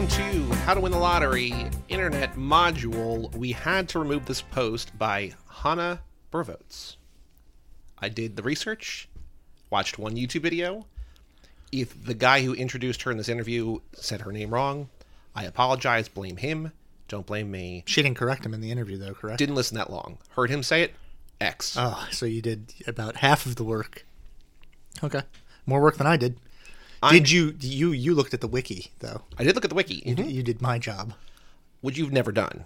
Welcome to How to Win the Lottery Internet Module. We had to remove this post by Hanna Bervoets. I did the research, watched one YouTube video. If the guy who introduced her in this interview said her name wrong, I apologize, blame him, don't blame me. She didn't correct him in the interview, though, correct? Didn't listen that long. Heard him say it, X. Oh, so you did about half of the work. Okay. More work than I did. You looked at the wiki, though. I did look at the wiki. You did my job. Which you've never done.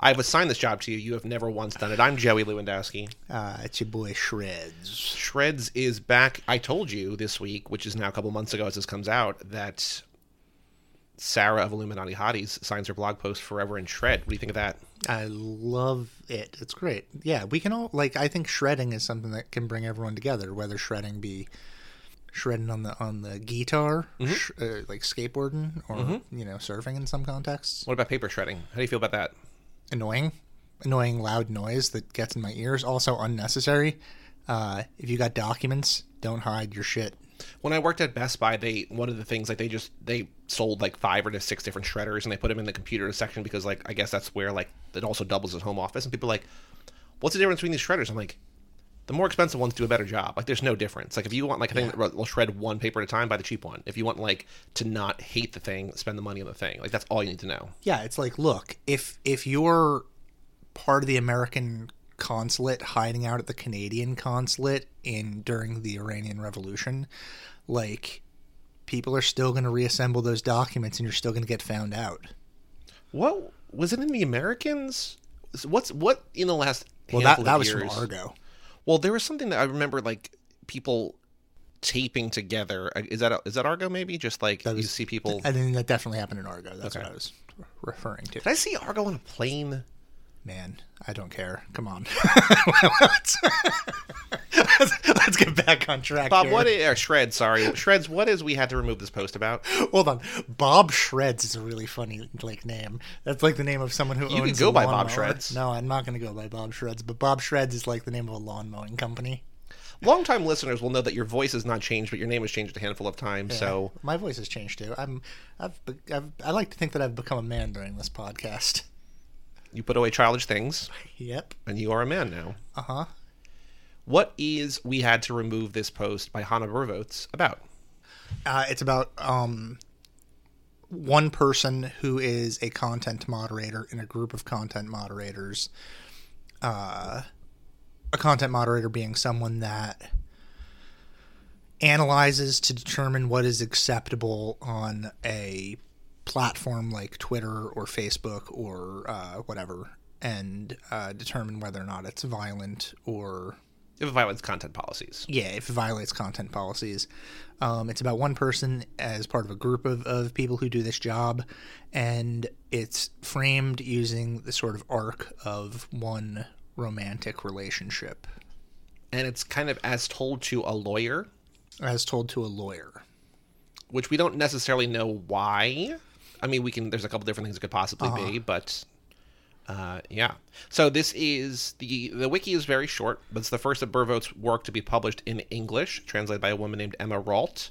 I've assigned this job to you. You have never once done it. I'm Joey Lewandowski. It's your boy Shreds. Shreds is back. I told you this week, which is now a couple months ago as this comes out, that Sarah of Illuminati Hotties signs her blog post Forever in Shred. What do you think of that? I love it. It's great. Yeah, we can all, I think shredding is something that can bring everyone together, whether shredding be shredding on the guitar, skateboarding, or surfing in some contexts. What about paper shredding? How do you feel about that? Annoying loud noise that gets in my ears. Also unnecessary. If you got documents, don't hide your shit. When I worked at Best Buy, they sold 5 or 6 different shredders, and they put them in the computer section because I guess that's where it also doubles as home office. And people are like, "What's the difference between these shredders?" I'm like, the more expensive ones do a better job. There's no difference. If you want, a thing that will shred one paper at a time, buy the cheap one. If you want, to not hate the thing, spend the money on the thing. That's all you need to know. Yeah, it's look, if you're part of the American consulate hiding out at the Canadian consulate during the Iranian Revolution, people are still going to reassemble those documents and you're still going to get found out. What? Was it in the Americans? What in the last handful of years? Well, that was from Argo. Well, there was something that I remember, people taping together. Is that Argo, maybe? Just, you see people... I think that definitely happened in Argo. That's okay. What I was referring to. Did I see Argo on a plane? Man, I don't care. Come on. Let's get back on track, Bob, here. Shreds, what is we had to remove this post about? Hold on. Bob Shreds is a really funny, name. That's, the name of someone who owns a lawnmower. You can go by Bob Shreds. No, I'm not going to go by Bob Shreds, but Bob Shreds is, the name of a lawn mowing company. Long-time listeners will know that your voice has not changed, but your name has changed a handful of times. Yeah, so my voice has changed, too. I like to think that I've become a man during this podcast. You put away childish things. Yep. And you are a man now. Uh-huh. What is we had to remove this post by Hanna Bervoets about? It's about one person who is a content moderator in a group of content moderators. A content moderator being someone that analyzes to determine what is acceptable on a platform like Twitter or Facebook or whatever, and determine whether or not it's violent or if it violates content policies. Yeah, if it violates content policies. It's about one person as part of a group of people who do this job, and it's framed using the sort of arc of one romantic relationship. And it's kind of as told to a lawyer. As told to a lawyer. Which we don't necessarily know why. I mean, there's a couple different things it could possibly be, but yeah. So this is, the wiki is very short, but it's the first of Bervoets' work to be published in English, translated by a woman named Emma Rault.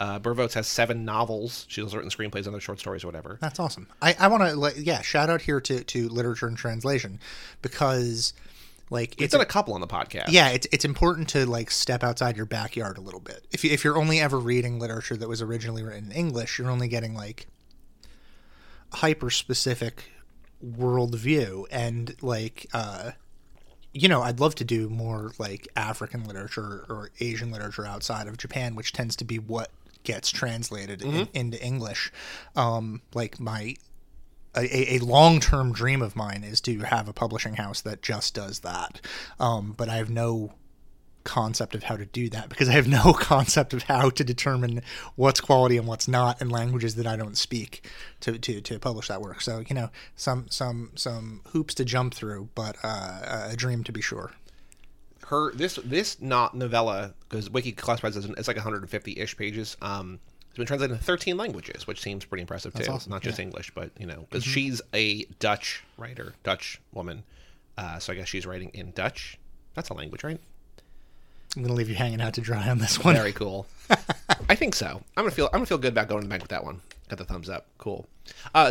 Bervoets has 7 novels. She's also written screenplays and other short stories or whatever. That's awesome. I want to, shout out here to literature and translation, because we've done a couple on the podcast. Yeah, it's important to step outside your backyard a little bit. If you're only ever reading literature that was originally written in English, you're only getting hyper specific worldview. And I'd love to do more African literature or Asian literature outside of Japan, which tends to be what gets translated into English. A long-term dream of mine is to have a publishing house that just does that. But I have no concept of how to do that because I have no concept of how to determine what's quality and what's not in languages that I don't speak to publish that work. So, some hoops to jump through, but a dream to be sure. This not novella, because Wiki classifies it's 150-ish pages, it's been translated into 13 languages, which seems pretty impressive. That's too. Awesome. Not just English, but because she's a Dutch writer, Dutch woman. So I guess she's writing in Dutch. That's a language, right? I'm gonna leave you hanging out to dry on this one. Very cool. I think so. I'm gonna feel good about going to the bank with that one. Got the thumbs up. Cool.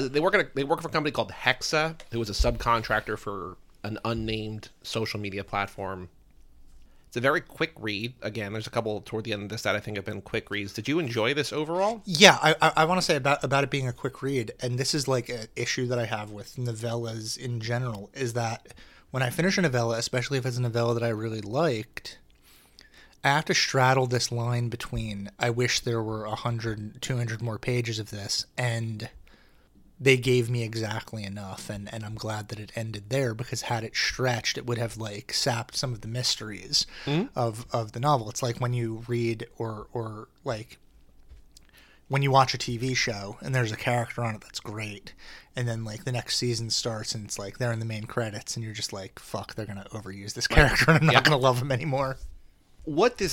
They work for a company called Hexa, who was a subcontractor for an unnamed social media platform. It's a very quick read. Again, there's a couple toward the end of this that I think have been quick reads. Did you enjoy this overall? Yeah, I want to say about it being a quick read, and this is like an issue that I have with novellas in general, is that when I finish a novella, especially if it's a novella that I really liked, I have to straddle this line between I wish there were 100, 200 more pages of this, and they gave me exactly enough, and I'm glad that it ended there, because had it stretched, it would have like sapped some of the mysteries of the novel. It's like when you read or like when you watch a TV show and there's a character on it that's great, and then like the next season starts and it's like they're in the main credits and you're just like, fuck, they're gonna overuse this character and I'm not gonna love him anymore. What the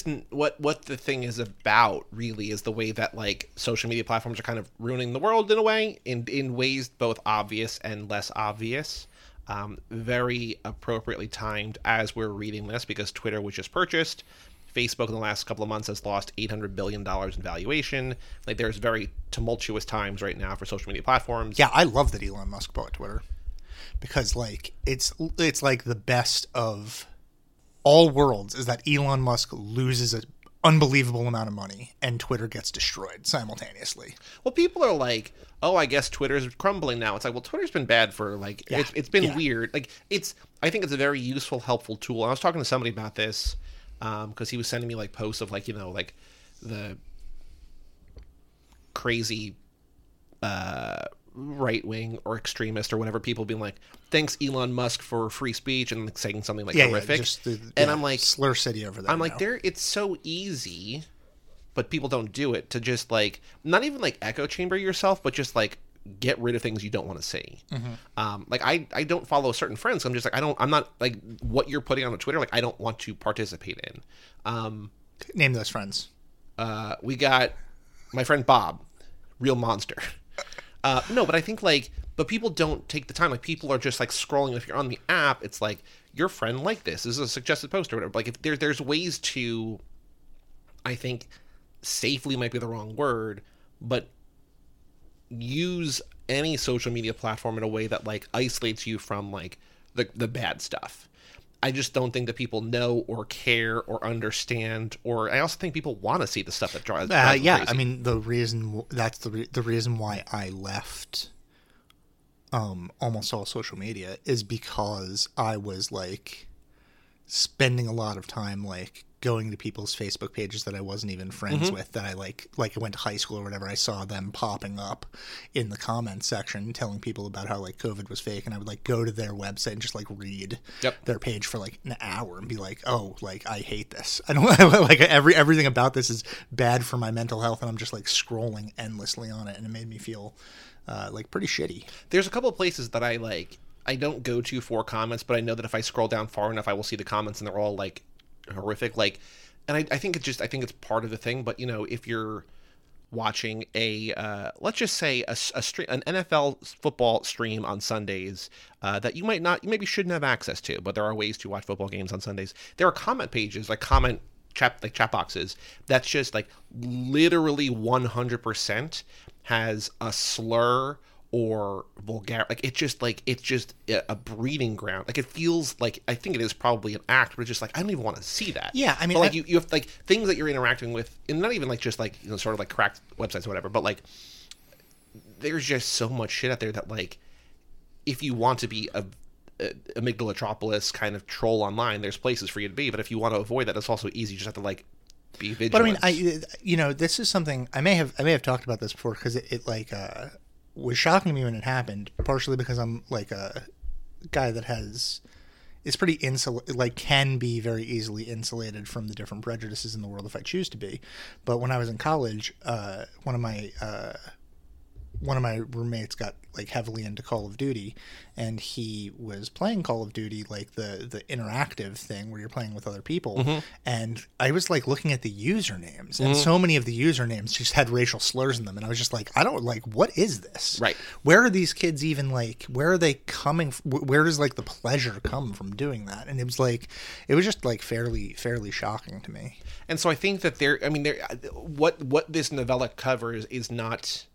thing is about really is the way that like social media platforms are kind of ruining the world in a way, in ways both obvious and less obvious, very appropriately timed as we're reading this, because Twitter was just purchased. Facebook in the last couple of months has lost $800 billion in valuation. Like, there's very tumultuous times right now for social media platforms. Yeah, I love that Elon Musk bought Twitter, because like it's like the best of all worlds is that Elon Musk loses an unbelievable amount of money and Twitter gets destroyed simultaneously. Well, people are like, oh, I guess Twitter's crumbling now. It's like, well, Twitter's been bad for like, it's been weird. Like, I think it's a very useful, helpful tool. I was talking to somebody about this because he was sending me like posts of like, you know, like the crazy right wing or extremist or whatever people being like, thanks Elon Musk for free speech, and like, saying something like horrific. I'm like, slur city over there. I'm like, there, it's so easy, but people don't do it, to just like, not even like echo chamber yourself, but just like get rid of things you don't want to see. Mm-hmm. Like I don't follow certain friends. So I'm just like, I'm not like what you're putting on Twitter. Like I don't want to participate in. Name those friends. We got my friend Bob, real monster. No, but I think like, but people don't take the time. Like people are just like scrolling. If you're on the app, it's like your friend liked this. This is a suggested post or whatever. Like if there's ways to, I think, safely might be the wrong word, but use any social media platform in a way that like isolates you from like the bad stuff. I just don't think that people know or care or understand, or I also think people want to see the stuff that drives them crazy. I mean, the reason that's the reason why I left almost all social media is because I was like spending a lot of time like going to people's Facebook pages that I wasn't even friends with, that I like I went to high school or whatever. I saw them popping up in the comments section telling people about how like COVID was fake, and I would like go to their website and just like read their page for like an hour and be like, oh, like I hate this. I don't like everything about this is bad for my mental health, and I'm just like scrolling endlessly on it, and it made me feel like pretty shitty. There's a couple of places that I don't go to for comments, but I know that if I scroll down far enough, I will see the comments, and they're all like horrific. Like, and I think it's just, I think it's part of the thing. But you know, if you're watching a let's just say a stream, an NFL football stream on Sundays that you might not, you maybe shouldn't have access to, but there are ways to watch football games on Sundays. There are comment pages, like comment chat boxes, that's just like literally 100% has a slur or vulgar, like it's just a breeding ground. Like it feels like, I think it is probably an act, but it's just like, I don't even want to see that. Yeah, I mean, but like you have like things that you're interacting with, and not even like just like, you know, sort of like cracked websites or whatever, but like there's just so much shit out there that like, if you want to be a amygdalatropolis kind of troll online, there's places for you to be. But if you want to avoid that, it's also easy. You just have to like be vigilant. But I mean, this is something I may have talked about this before, because it was shocking to me when it happened, partially because I'm like a guy that is pretty insulated, like can be very easily insulated from the different prejudices in the world if I choose to be. But when I was in college, one of my roommates got like heavily into Call of Duty, and he was playing Call of Duty, like the interactive thing where you're playing with other people. Mm-hmm. And I was like looking at the usernames, and so many of the usernames just had racial slurs in them. And I was just like, I don't like, what is this? Right. Where are these kids even like, where are they coming from? Where does like the pleasure come from doing that? And it was just like fairly shocking to me. And so I think that what this novella covers is not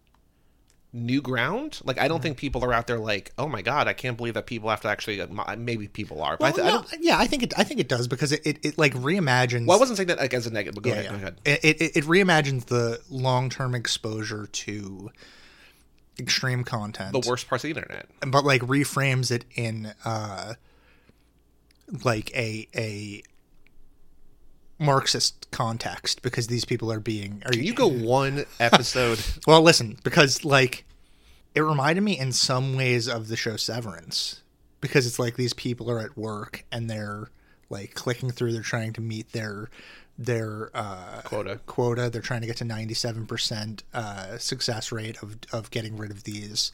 new ground. Like, I don't think people are out there like, oh my God, I can't believe that people have to actually, maybe people are. But well, I think it does because it like reimagines. Well, I wasn't saying that like as a negative, but go ahead. It reimagines the long-term exposure to extreme content. The worst parts of the internet. But like reframes it in like a Marxist context because these people are being... You go one episode... Well, listen, because like it reminded me in some ways of the show Severance because it's like these people are at work and they're like clicking through, they're trying to meet their quota. They're trying to get to 97% success rate of getting rid of these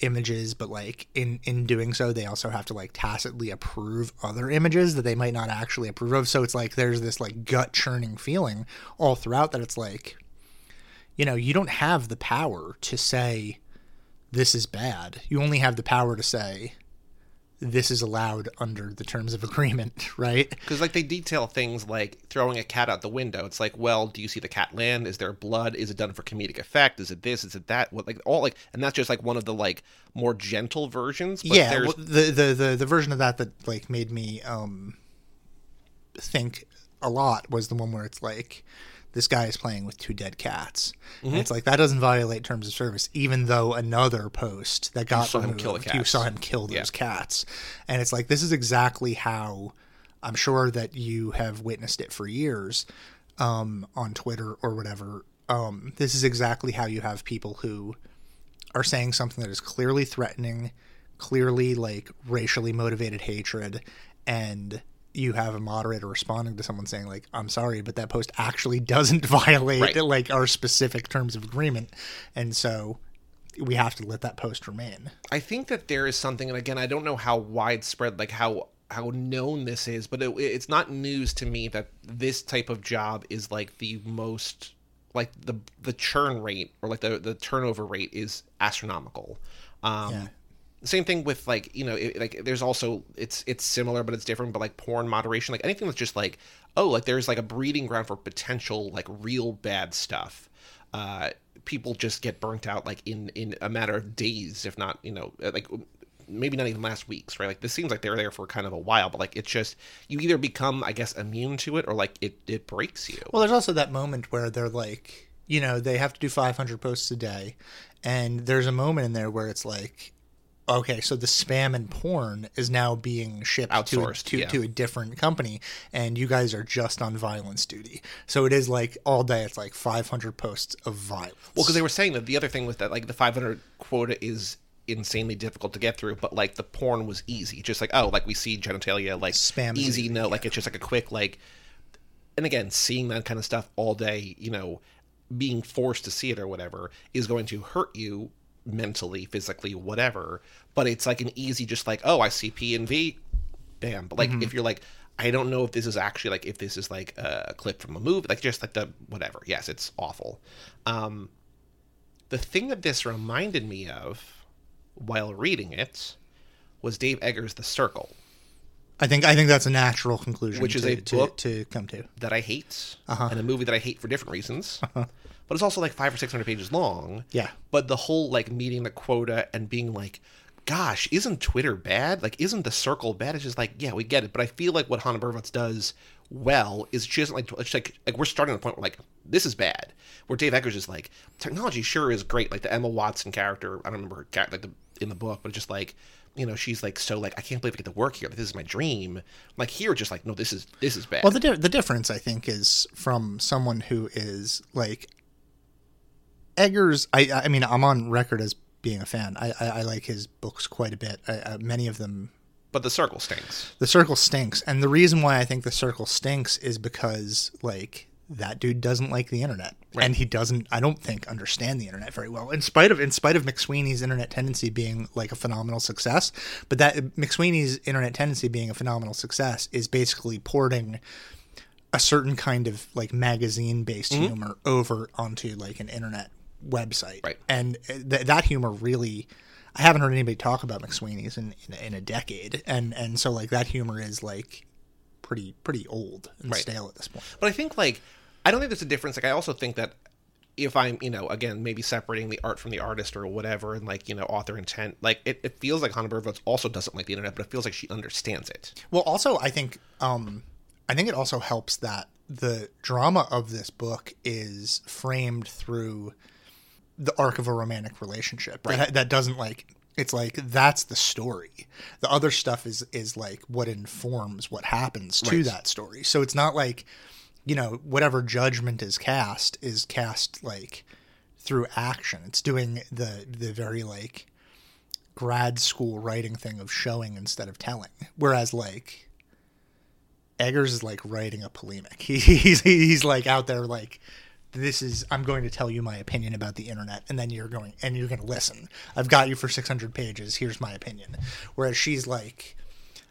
images, but like in doing so they also have to like tacitly approve other images that they might not actually approve of. So it's like there's this like gut churning feeling all throughout that it's like, you know, you don't have the power to say this is bad. You only have the power to say this is allowed under the terms of agreement, right? Because, like, they detail things like throwing a cat out the window. It's like, well, do you see the cat land? Is there blood? Is it done for comedic effect? Is it this? Is it that? What, like, all, like, and that's just, like, one of the, like, more gentle versions. But yeah, well, the version of that, like, made me think a lot was the one where it's, like, this guy is playing with two dead cats. Mm-hmm. And it's like, that doesn't violate terms of service, even though another post that got removed, you saw him kill those cats. And it's like, this is exactly how I'm sure that you have witnessed it for years on Twitter or whatever. This is exactly how you have people who are saying something that is clearly threatening, clearly like racially motivated hatred, and you have a moderator responding to someone saying like, I'm sorry, but that post actually doesn't violate like our specific terms of agreement. And so we have to let that post remain. I think that there is something, and again, I don't know how widespread, like how known this is, but it's not news to me that this type of job is like the most, like the churn rate or like the turnover rate is astronomical. Same thing with, like, you know, like there's also it's similar but it's different, but like porn moderation, like anything that's just like, oh, like there's like a breeding ground for potential like real bad stuff. People just get burnt out like in a matter of days, if not, you know, like maybe not even last week's, right? Like this seems like they were there for kind of a while, but like it's just you either become, I guess, immune to it or like it breaks you. Well, there's also that moment where they're like, you know, they have to do 500 posts a day, and there's a moment in there where it's like, okay, so the spam and porn is now being shipped outsourced to a different company, and you guys are just on violence duty. So it is like all day, it's like 500 posts of violence. Well, because they were saying that the other thing was that like the 500 quota is insanely difficult to get through, but like the porn was easy. Just like, oh, like we see genitalia, like spam easy, no, like it's just like a quick like. And again, seeing that kind of stuff all day, you know, being forced to see it or whatever is going to hurt you mentally, physically, whatever, but it's like an easy just like, oh, I see P and V, bam. But like if you're like, I don't know if this is actually like, if this is like a clip from a movie, like just like the whatever. Yes, it's awful. The thing that this reminded me of while reading it was Dave Eggers' The Circle. I think that's a natural conclusion, which is a book to come to that I hate, and a movie that I hate for different reasons. But it's also like 500 or 600 pages long. Yeah. But the whole like meeting the quota and being like, gosh, isn't Twitter bad? Like, isn't The Circle bad? It's just like, yeah, we get it. But I feel like what Hanna Bervoets does well is just like, it's like we're starting at the point where like, this is bad. Where Dave Eggers is like, technology sure is great. Like the Emma Watson character, I don't remember her character, like in the book, but just like, you know, she's like, so like, I can't believe I get to work here. This is my dream. Like here, just like, no, this is bad. Well, the difference I think is from someone who is like, Eggers, I mean, I'm on record as being a fan. I like his books quite a bit, many of them. But The Circle stinks. The Circle stinks. And the reason why I think The Circle stinks is because, like, that dude doesn't like the internet. Right. And he doesn't, I don't think, understand the internet very well. In spite of McSweeney's Internet Tendency being, like, a phenomenal success. But that McSweeney's Internet Tendency being a phenomenal success is basically porting a certain kind of, like, magazine-based humor over onto, like, an internet website, right? And that humor really, I haven't heard anybody talk about McSweeney's in a decade, and so like that humor is like pretty old and stale at this point. But I think like I don't think there's a difference. Like I also think that if I'm, you know, again, maybe separating the art from the artist or whatever, and, like, you know, author intent, like, it feels like Hanna Bervoets also doesn't like the internet, but it feels like she understands it. Well, also, I think it also helps that the drama of this book is framed through the arc of a romantic relationship. Right. That doesn't, like, it's like, that's the story. The other stuff is like, what informs what happens to right. that story. So it's not like, you know, whatever judgment is cast, like, through action. It's doing the very, like, grad school writing thing of showing instead of telling. Whereas, like, Eggers is, like, writing a polemic. He's like, out there, like, this is, I'm going to tell you my opinion about the internet, and then you're going to listen. I've got you for 600 pages. Here's my opinion. Whereas she's, like,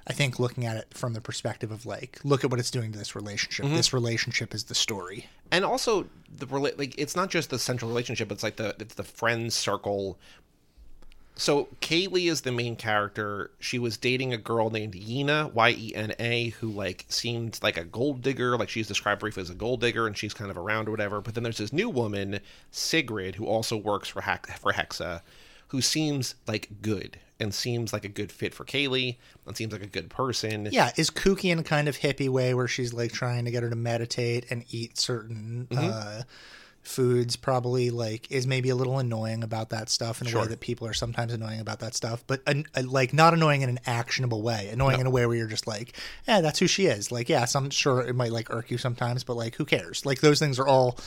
I think looking at it from the perspective of, like, look at what it's doing to this relationship. Mm-hmm. This relationship is the story. And also, it's not just the central relationship. It's, like, it's the friend circle. So Kaylee is the main character. She was dating a girl named Yena, Y-E-N-A, who, like, seemed like a gold digger. Like, she's described briefly as a gold digger, and she's kind of around or whatever. But then there's this new woman, Sigrid, who also works for Hexa, who seems, like, good and seems like a good fit for Kaylee and seems like a good person. Yeah, is kooky in a kind of hippie way where she's, like, trying to get her to meditate and eat certain foods, probably, like, is maybe a little annoying about that stuff in a way that people are sometimes annoying about that stuff, but like not annoying in an actionable way, in a way where you're just like, yeah, that's who she is. Like, yeah, I'm sure it might, like, irk you sometimes, but, like, who cares? Like, those things are all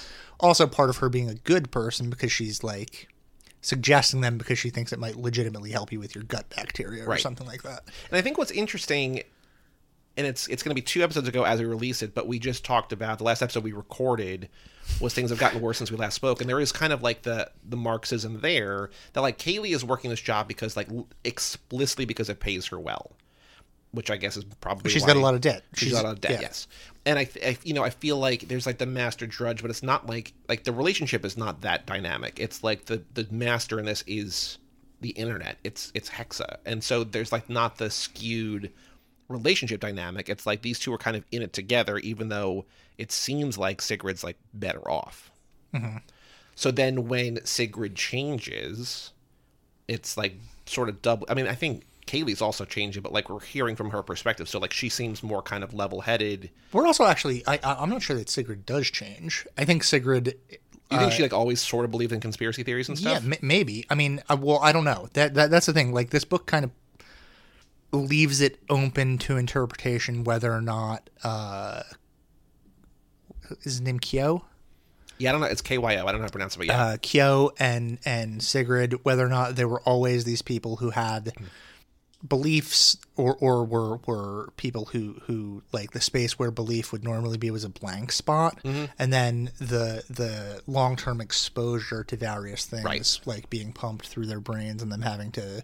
also part of her being a good person because she's, like, suggesting them because she thinks it might legitimately help you with your gut bacteria or something like that. And I think what's interesting, and it's going to be 2 episodes ago as we release it, but we just talked about the last episode we recorded was things have gotten worse since we last spoke. And there is kind of, like, the Marxism there that, like, Kaylee is working this job because, like, explicitly because it pays her well, which I guess is probably she's got a lot of debt. She's got a lot of debt, yes. And I feel like there's, like, the master drudge, but it's not like the relationship is not that dynamic. It's like the master in this is the internet. It's Hexa. And so there's, like, not the skewed relationship dynamic. It's like these two are kind of in it together, even though it seems like Sigrid's, like, better off. Mm-hmm. So then when Sigrid changes, it's, like, sort of double. I mean, I think Kaylee's also changing, but, like, we're hearing from her perspective, so, like, she seems more kind of level-headed. We're also actually, I'm not sure that Sigrid does change. I think Sigrid, you think she, like, always sort of believed in conspiracy theories and stuff? Yeah, maybe. I mean, well, I don't know. That's the thing. Like, this book kind of leaves it open to interpretation whether or not is his name Kyo? Yeah, I don't know. It's K-Y-O. I don't know how to pronounce it, but yeah. Kyo and Sigrid, whether or not they were always these people who had beliefs or were people who like the space where belief would normally be was a blank spot, and then the long-term exposure to various things like being pumped through their brains and them having to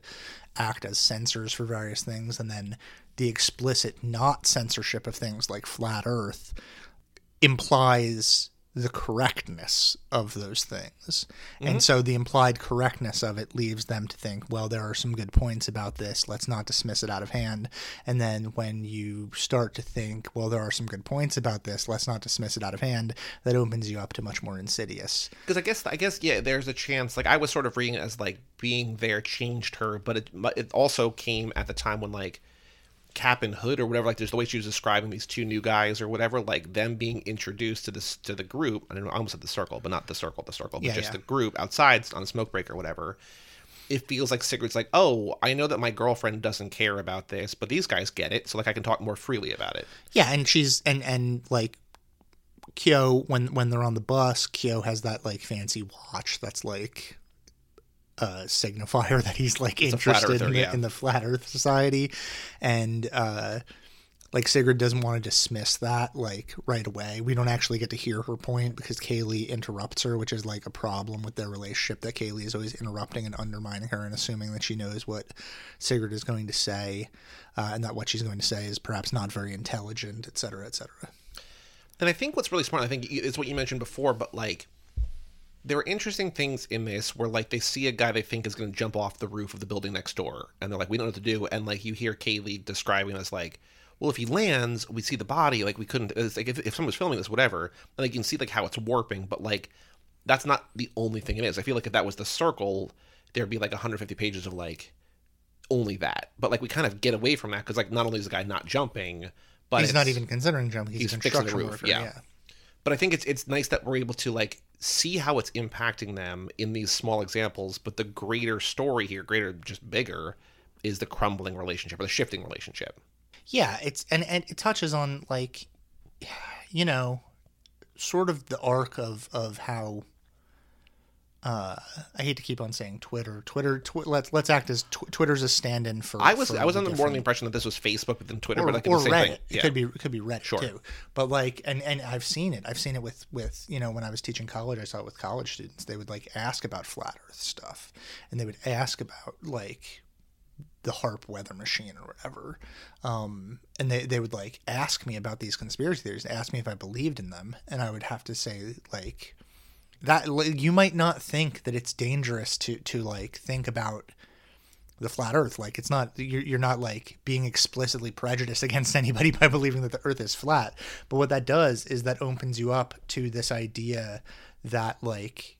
act as censors for various things, and then the explicit not censorship of things like flat earth implies the correctness of those things. Mm-hmm. And so the implied correctness of it leaves them to think, well, there are some good points about this. Let's not dismiss it out of hand. And then when you start to think, well, there are some good points about this. Let's not dismiss it out of hand. That opens you up to much more insidious. Because I guess, yeah, there's a chance, like, I was sort of reading it as, like, being there changed her, but it also came at the time when, like, Cap and Hood or whatever, like, there's the way she was describing these two new guys or whatever, like, them being introduced to the group. I don't know, I almost said the circle, but not the circle, but the group outside on a smoke break or whatever. It feels like Sigrid's like, oh, I know that my girlfriend doesn't care about this, but these guys get it, so, like, I can talk more freely about it. Yeah, and she's and like, Kyo, when they're on the bus, Kyo has that, like, fancy watch that's, like, signifier that he's, like, interested in the Flat Earth Society, and like, Sigrid doesn't want to dismiss that, like, right away. We don't actually get to hear her point because Kaylee interrupts her, which is, like, a problem with their relationship, that Kaylee is always interrupting and undermining her and assuming that she knows what Sigrid is going to say, and that what she's going to say is perhaps not very intelligent, et cetera, et cetera. And I think what's really smart, I think, is what you mentioned before, but, like, there are interesting things in this where, like, they see a guy they think is going to jump off the roof of the building next door, and they're like, we don't know what to do. And, like, you hear Kaylee describing this, like, well, if he lands, we see the body. Like, we couldn't – like, if someone was filming this, whatever, and, like, you can see, like, how it's warping. But, like, that's not the only thing it is. I feel like if that was The Circle, there'd be like 150 pages of like only that. But like we kind of get away from that because like not only is the guy not jumping, but he's not even considering jumping. He's a construction worker. Yeah. But I think it's nice that we're able to like see how it's impacting them in these small examples. But the greater story here, greater, just bigger, is the crumbling relationship or the shifting relationship. Yeah, it's and it touches on like, you know, sort of the arc of how. I hate to keep on saying Twitter. Let's act as Twitter's a stand-in for. I was under more the impression that this was Facebook, but then Twitter, or, but like or the same Reddit. Thing. Yeah. It could be Reddit too. But like, and I've seen it. I've seen it with you know when I was teaching college, I saw it with college students. They would like ask about flat Earth stuff, and they would ask about like the HAARP weather machine or whatever. And they would like ask me about these conspiracy theories, ask me if I believed in them, and I would have to say like. That you might not think that it's dangerous to like think about the flat Earth. Like it's not you're not like being explicitly prejudiced against anybody by believing that the Earth is flat. But what that does is that opens you up to this idea that like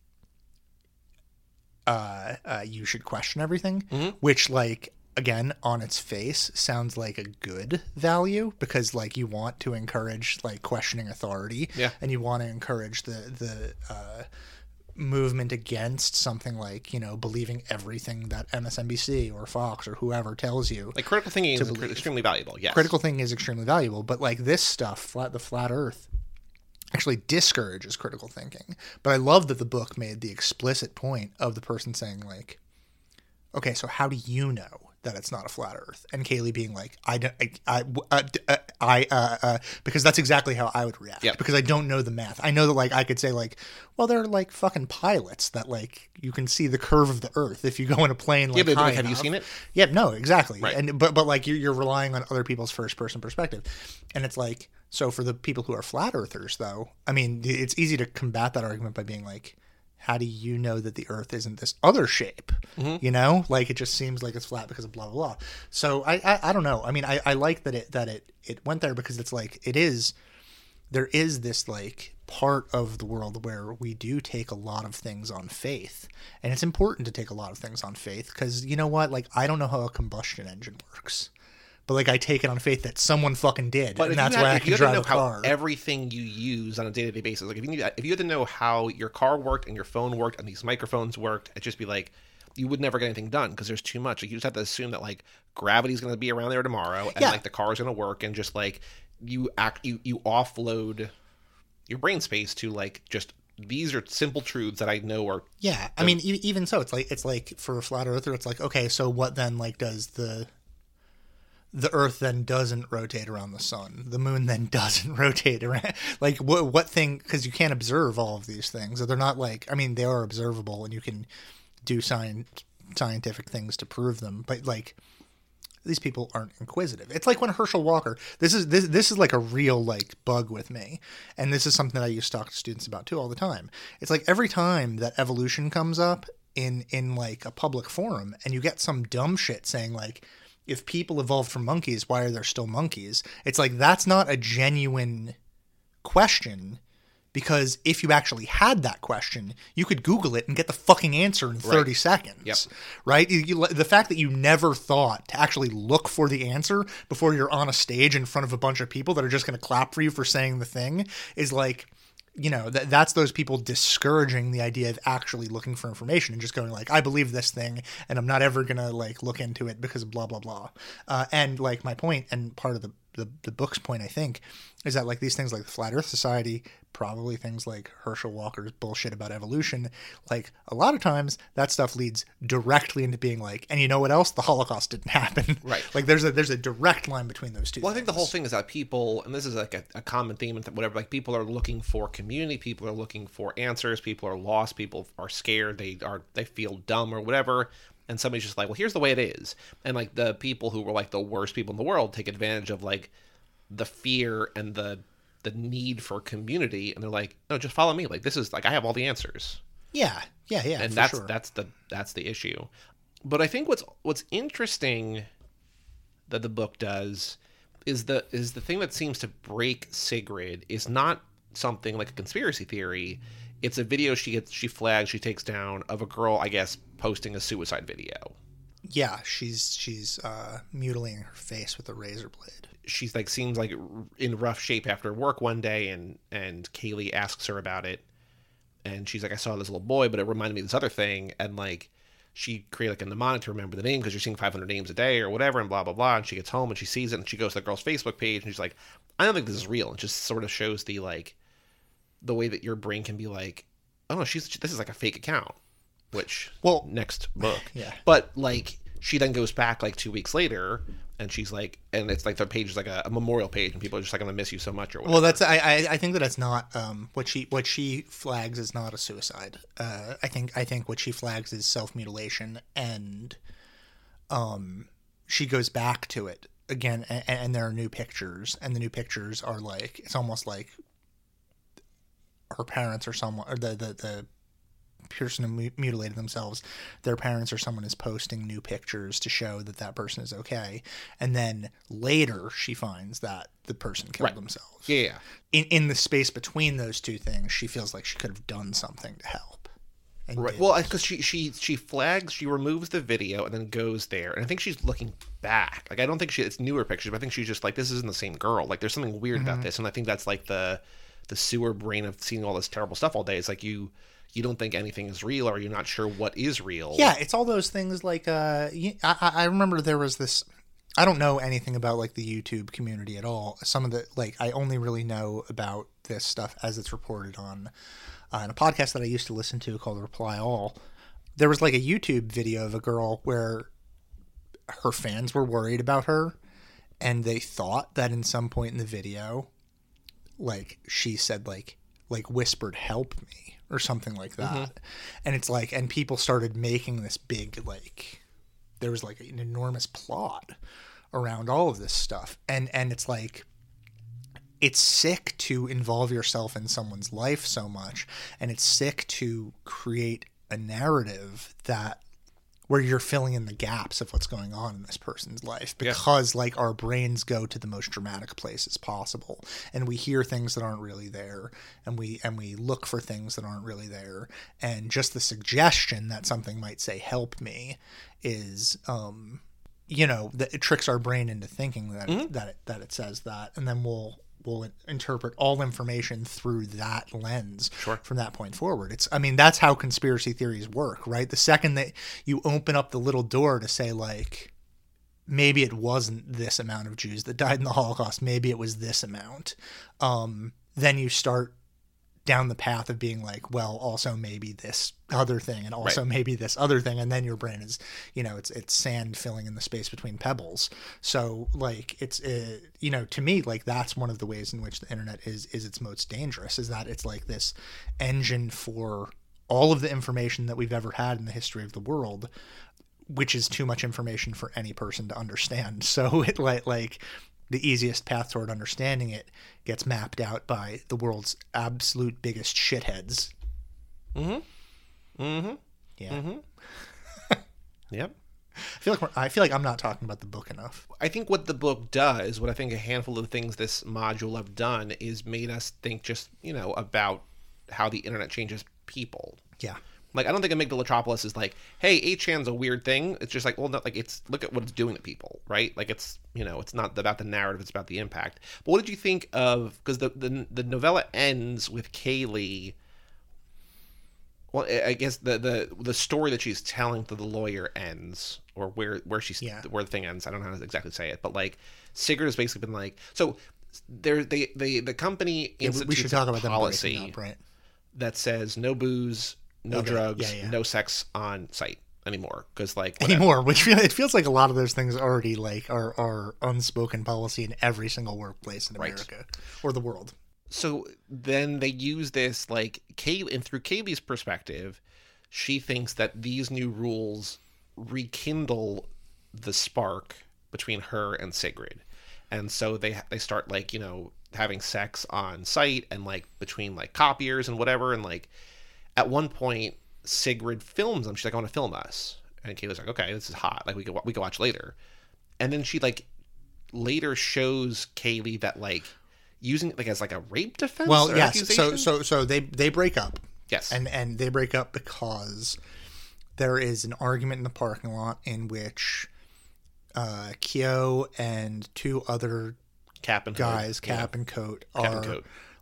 you should question everything, mm-hmm. which like. Again, on its face, sounds like a good value because, like, you want to encourage like questioning authority, yeah. and you want to encourage the movement against something like you know believing everything that MSNBC or Fox or whoever tells you. Like critical thinking is extremely valuable. Yes, critical thinking is extremely valuable, but like this stuff, the flat Earth, actually discourages critical thinking. But I love that the book made the explicit point of the person saying like, okay, so how do you know that it's not a flat Earth? And Kaylee being like, I because that's exactly how I would react. Yep. Because I don't know the math. I know that like I could say like, well, there are like fucking pilots that like you can see the curve of the Earth if you go in a plane. Like, yeah, but high have enough. You seen it? Yeah, no, exactly. Right. And but like you're relying on other people's first person perspective, and it's like so for the people who are flat Earthers though. I mean, it's easy to combat that argument by being like. How do you know that the Earth isn't this other shape? Mm-hmm. You know, like it just seems like it's flat because of blah blah blah. So I don't know. I mean, I like that it went there because it's like it is. There is this like part of the world where we do take a lot of things on faith, and it's important to take a lot of things on faith because you know what? Like I don't know how a combustion engine works, but like I take it on faith that someone fucking did, but and that's why I can drive a car. How everything you use on a day-to-day basis, like if you had to know how your car worked and your phone worked and these microphones worked, it'd just be like you would never get anything done because there's too much. Like, you just have to assume that like gravity's going to be around there tomorrow, and yeah. like the car's going to work, and just like you offload your brain space to like just. These are simple truths that I know are. Yeah, I mean, even so, it's like for a flat earther, it's like okay, so what then? Like, does the Earth then doesn't rotate around the sun. The moon then doesn't rotate around. Like what thing? Because you can't observe all of these things. So they're not like. I mean, they are observable, and you can do scientific things to prove them. But like these people aren't inquisitive. It's like when Herschel Walker. This is like a real like bug with me, and this is something that I used to talk to students about too all the time. It's like every time that evolution comes up in like a public forum, and you get some dumb shit saying like. If people evolved from monkeys, why are there still monkeys? It's like that's not a genuine question because if you actually had that question, you could Google it and get the fucking answer in 30 seconds, yep. right? The fact that you never thought to actually look for the answer before you're on a stage in front of a bunch of people that are just going to clap for you for saying the thing is like – you know, that's those people discouraging the idea of actually looking for information and just going like, I believe this thing and I'm not ever going to like look into it because blah, blah, blah. And like my point and part of the book's point, I think, is that like these things like the Flat Earth Society, probably things like Herschel Walker's bullshit about evolution, like a lot of times that stuff leads directly into being like, and you know what else? The Holocaust didn't happen. Right. Like there's a direct line between those two. Well, things. I think the whole thing is that people, and this is like a common theme and whatever, like people are looking for community, people are looking for answers, people are lost, people are scared, they feel dumb or whatever. And somebody's just like, well, here's the way it is. And like the people who were like the worst people in the world take advantage of like the fear and the need for community. And they're like, no, just follow me. Like this is like, I have all the answers. Yeah. Yeah. Yeah. And that's the issue. But I think what's interesting that the book does is the thing that seems to break Sigrid is not something like a conspiracy theory. It's a video she takes down of a girl, I guess, posting a suicide video. Yeah, she's mutilating her face with a razor blade. She's like, seems like in rough shape after work one day, and Kaylee asks her about it, and she's like, I saw this little boy, but it reminded me of this other thing, and like she created like a mnemonic to remember the name because you're seeing 500 names a day or whatever, and blah blah blah. And she gets home and she sees it, and she goes to the girl's Facebook page, and she's like, I don't think this is real. It just sort of shows the like the way that your brain can be like, oh no, this is like a fake account. Which, well, next book. Yeah. But, like, she then goes back, like, 2 weeks later, and she's like, and it's like the page is like a memorial page, and people are just like, I'm going to miss you so much, or whatever. Well, that's, I think that that's not, what she flags is not a suicide. I think what she flags is self-mutilation, and she goes back to it again, and there are new pictures, and the new pictures are like, it's almost like her parents or someone, or the person who mutilated themselves, their parents or someone is posting new pictures to show that that person is okay, and then later she finds that the person killed themselves. Yeah. In the space between those two things, she feels like she could have done something to help. And right. Didn't. Well, because she removes the video and then goes there, and I think she's looking back. Like, I don't think it's newer pictures, but I think she's just like, this isn't the same girl. Like, there's something weird about this, and I think that's like the sewer brain of seeing all this terrible stuff all day. It's like you don't think anything is real, or you're not sure what is real. Yeah, it's all those things like I remember there was this – I don't know anything about like the YouTube community at all. Some of the – like I only really know about this stuff as it's reported on in a podcast that I used to listen to called Reply All. There was like a YouTube video of a girl where her fans were worried about her, and they thought that in some point in the video, like she said like whispered, help me. Or something like that. Mm-hmm. And it's like, and people started making this big, like, there was like an enormous plot around all of this stuff. And it's like, it's sick to involve yourself in someone's life so much. And it's sick to create a narrative that where you're filling in the gaps of what's going on in this person's life, because like our brains go to the most dramatic places possible, and we hear things that aren't really there, and we look for things that aren't really there, and just the suggestion that something might say help me is that it tricks our brain into thinking that it says that, and then we'll interpret all information through that lens from that point forward. It's, I mean, that's how conspiracy theories work, right? The second that you open up the little door to say, like, maybe it wasn't this amount of Jews that died in the Holocaust, maybe it was this amount, then you start down the path of being like, well, also maybe this other thing, and also maybe this other thing, and then your brain is, you know, it's sand filling in the space between pebbles. So like it's to me, like that's one of the ways in which the internet is its most dangerous, is that it's like this engine for all of the information that we've ever had in the history of the world, which is too much information for any person to understand. So it like the easiest path toward understanding it gets mapped out by the world's absolute biggest shitheads. Mm-hmm. Mm-hmm. Yeah. Mm-hmm. Yep. I feel like I'm not talking about the book enough. I think what the book does, what I think a handful of things this module have done, is made us think just, about how the internet changes people. Yeah. Like, I don't think Amygdalotropolis is like, hey, 8chan's a weird thing. It's just like, well, no, like, it's, look at what it's doing to people, right? Like, it's, it's not about the narrative, it's about the impact. But what did you think of, because the novella ends with Kaylee, well, I guess the story that she's telling to the lawyer ends, or where she's, where the thing ends. I don't know how to exactly say it, but, like, Sigrid has basically been like, so, the company institutes we should talk about policy them breaking up, right? That says no booze, drugs, no sex on site anymore, because like which it feels like a lot of those things already like are unspoken policy in every single workplace in America or the world. So then they use this like Kaylee, and through Kaylee's perspective, she thinks that these new rules rekindle the spark between her and Sigrid, and so they start like having sex on site and like between like copiers and whatever, and like. At one point, Sigrid films them. She's like, I want to film us. And Kaylee's like, okay, this is hot. Like, we can watch later. And then she, like, later shows Kaylee that, like, using it like as like a rape defense. Well, or yes. So they break up. Yes. And they break up because there is an argument in the parking lot in which Kyo and two other Cap and Coat are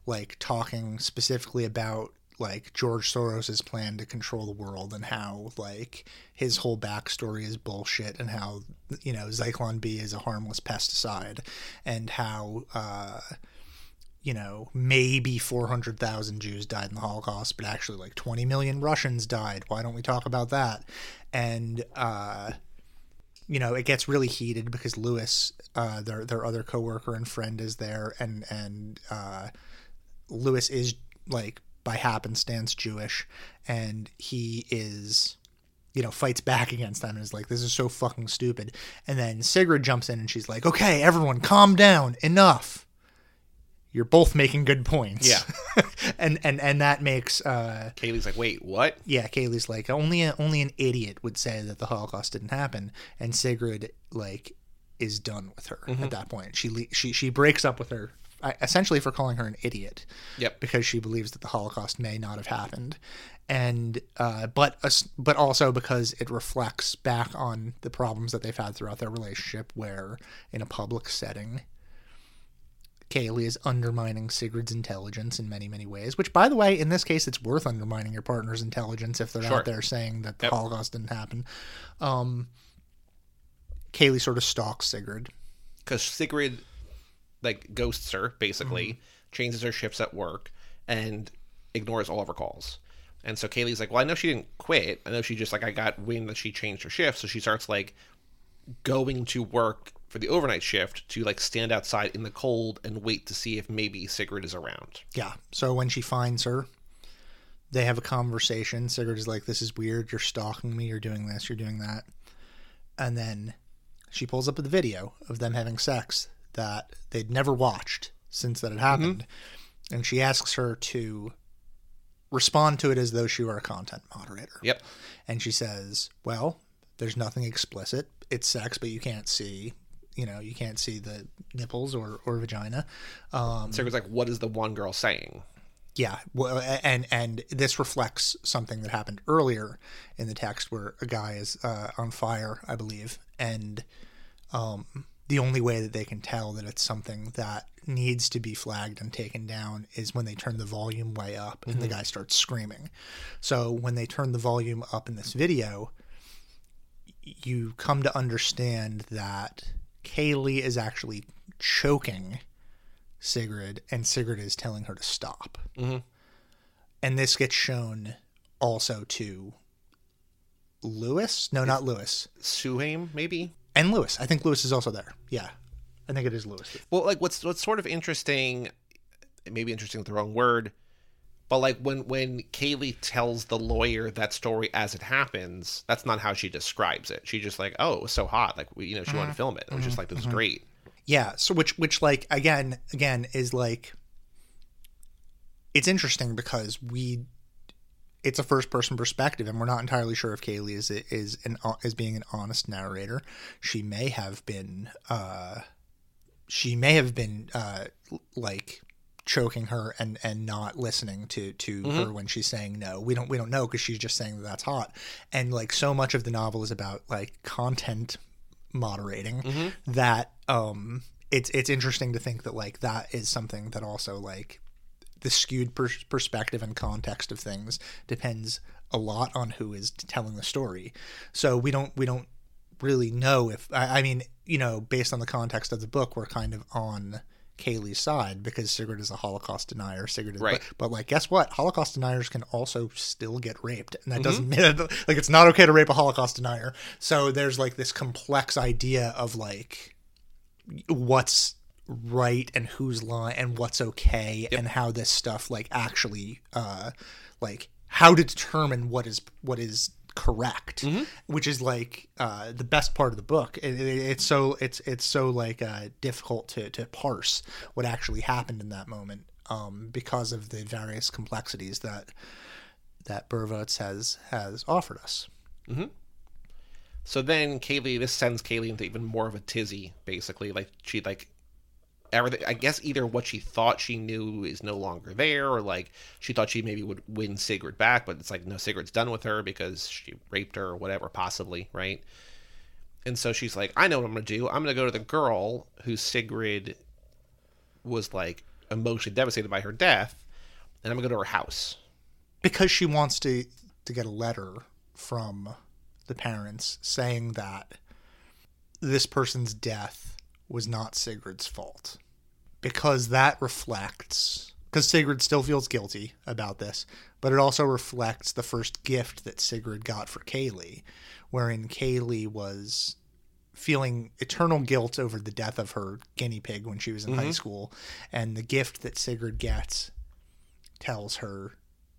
like talking specifically about like George Soros's plan to control the world and how like his whole backstory is bullshit and how, you know, Zyklon B is a harmless pesticide and how, you know, maybe 400,000 Jews died in the Holocaust, but actually like 20 million Russians died. Why don't we talk about that? And, you know, it gets really heated because Lewis, their other coworker and friend, is there, and Lewis is like by happenstance Jewish, and he is, you know, fights back against them and is like, this is so fucking stupid. And then Sigrid jumps in and she's like, okay, everyone, calm down, enough. You're both making good points. Yeah, and that makes Kaylee's like, wait, what? Yeah, Kaylee's like, only an idiot would say that the Holocaust didn't happen. And Sigrid like is done with her at that point. She breaks up with her essentially for calling her an idiot. Yep, because she believes that the Holocaust may not have happened, and but also because it reflects back on the problems that they've had throughout their relationship, where in a public setting, Kaylee is undermining Sigrid's intelligence in many, many ways, which, by the way, in this case, it's worth undermining your partner's intelligence if they're out there saying that the Holocaust didn't happen. Kaylee sort of stalks Sigrid. Because Sigrid, like, ghosts her, basically, changes her shifts at work, and ignores all of her calls. And so Kaylee's like, well, I know she didn't quit. I know she just, like, I got wind that she changed her shift, so she starts, like, going to work for the overnight shift to like stand outside in the cold and wait to see if maybe Sigrid is around. Yeah. So when she finds her, they have a conversation. Sigrid is like, this is weird. You're stalking me. You're doing this. You're doing that. And then she pulls up the video of them having sex that they'd never watched since that had happened. Mm-hmm. And she asks her to respond to it as though she were a content moderator. Yep. And she says, well, there's nothing explicit. It's sex, but you can't see. You know, you can't see the nipples or vagina. So it was like, what is the one girl saying? Yeah. Well, and this reflects something that happened earlier in the text where a guy is on fire, I believe. And the only way that they can tell that it's something that needs to be flagged and taken down is when they turn the volume way up and the guy starts screaming. So when they turn the volume up in this video, you come to understand that Kaylee is actually choking Sigrid, and Sigrid is telling her to stop. Mm-hmm. And this gets shown also to Lewis. No, not Lewis. Suhaim, maybe? And Lewis. I think Lewis is also there. Yeah. I think it is Lewis. Well, like, what's sort of interesting, maybe interesting is the wrong word, but like when Kaylee tells the lawyer that story as it happens, that's not how she describes it. She just like, oh, it was so hot. Like, you know, she wanted to film it. It was just like, this is great. Yeah. So which like, again is like, it's interesting because it's a first person perspective and we're not entirely sure if Kaylee is being an honest narrator. She may have been like choking her and not listening to her when she's saying no. We don't know because she's just saying that's hot. And like so much of the novel is about like content moderating that it's interesting to think that like that is something that also like the skewed perspective and context of things depends a lot on who is telling the story. So we don't really know if I mean, you know, based on the context of the book, we're kind of on Kaylee's side because Sigrid is a Holocaust denier. But like, guess what? Holocaust deniers can also still get raped, and that doesn't mean like it's not okay to rape a Holocaust denier. So there's like this complex idea of like what's right and who's lying and what's okay and how this stuff like actually like how to determine what is correct, which is like the best part of the book. It's so like difficult to parse what actually happened in that moment because of the various complexities that Bervoets has offered us. So then this sends Kaylee into even more of a tizzy, basically. Like she like everything, I guess either what she thought she knew is no longer there, or like she thought she maybe would win Sigrid back, but it's like, no, Sigrid's done with her because she raped her or whatever, possibly, right? And so she's like, I know what I'm going to do. I'm going to go to the girl who Sigrid was like emotionally devastated by her death, and I'm going to go to her house. Because she wants to get a letter from the parents saying that this person's death was not Sigrid's fault, because that reflects, because Sigrid still feels guilty about this, but it also reflects the first gift that Sigrid got for Kaylee, wherein Kaylee was feeling eternal guilt over the death of her guinea pig when she was in high school, and the gift that Sigrid gets tells her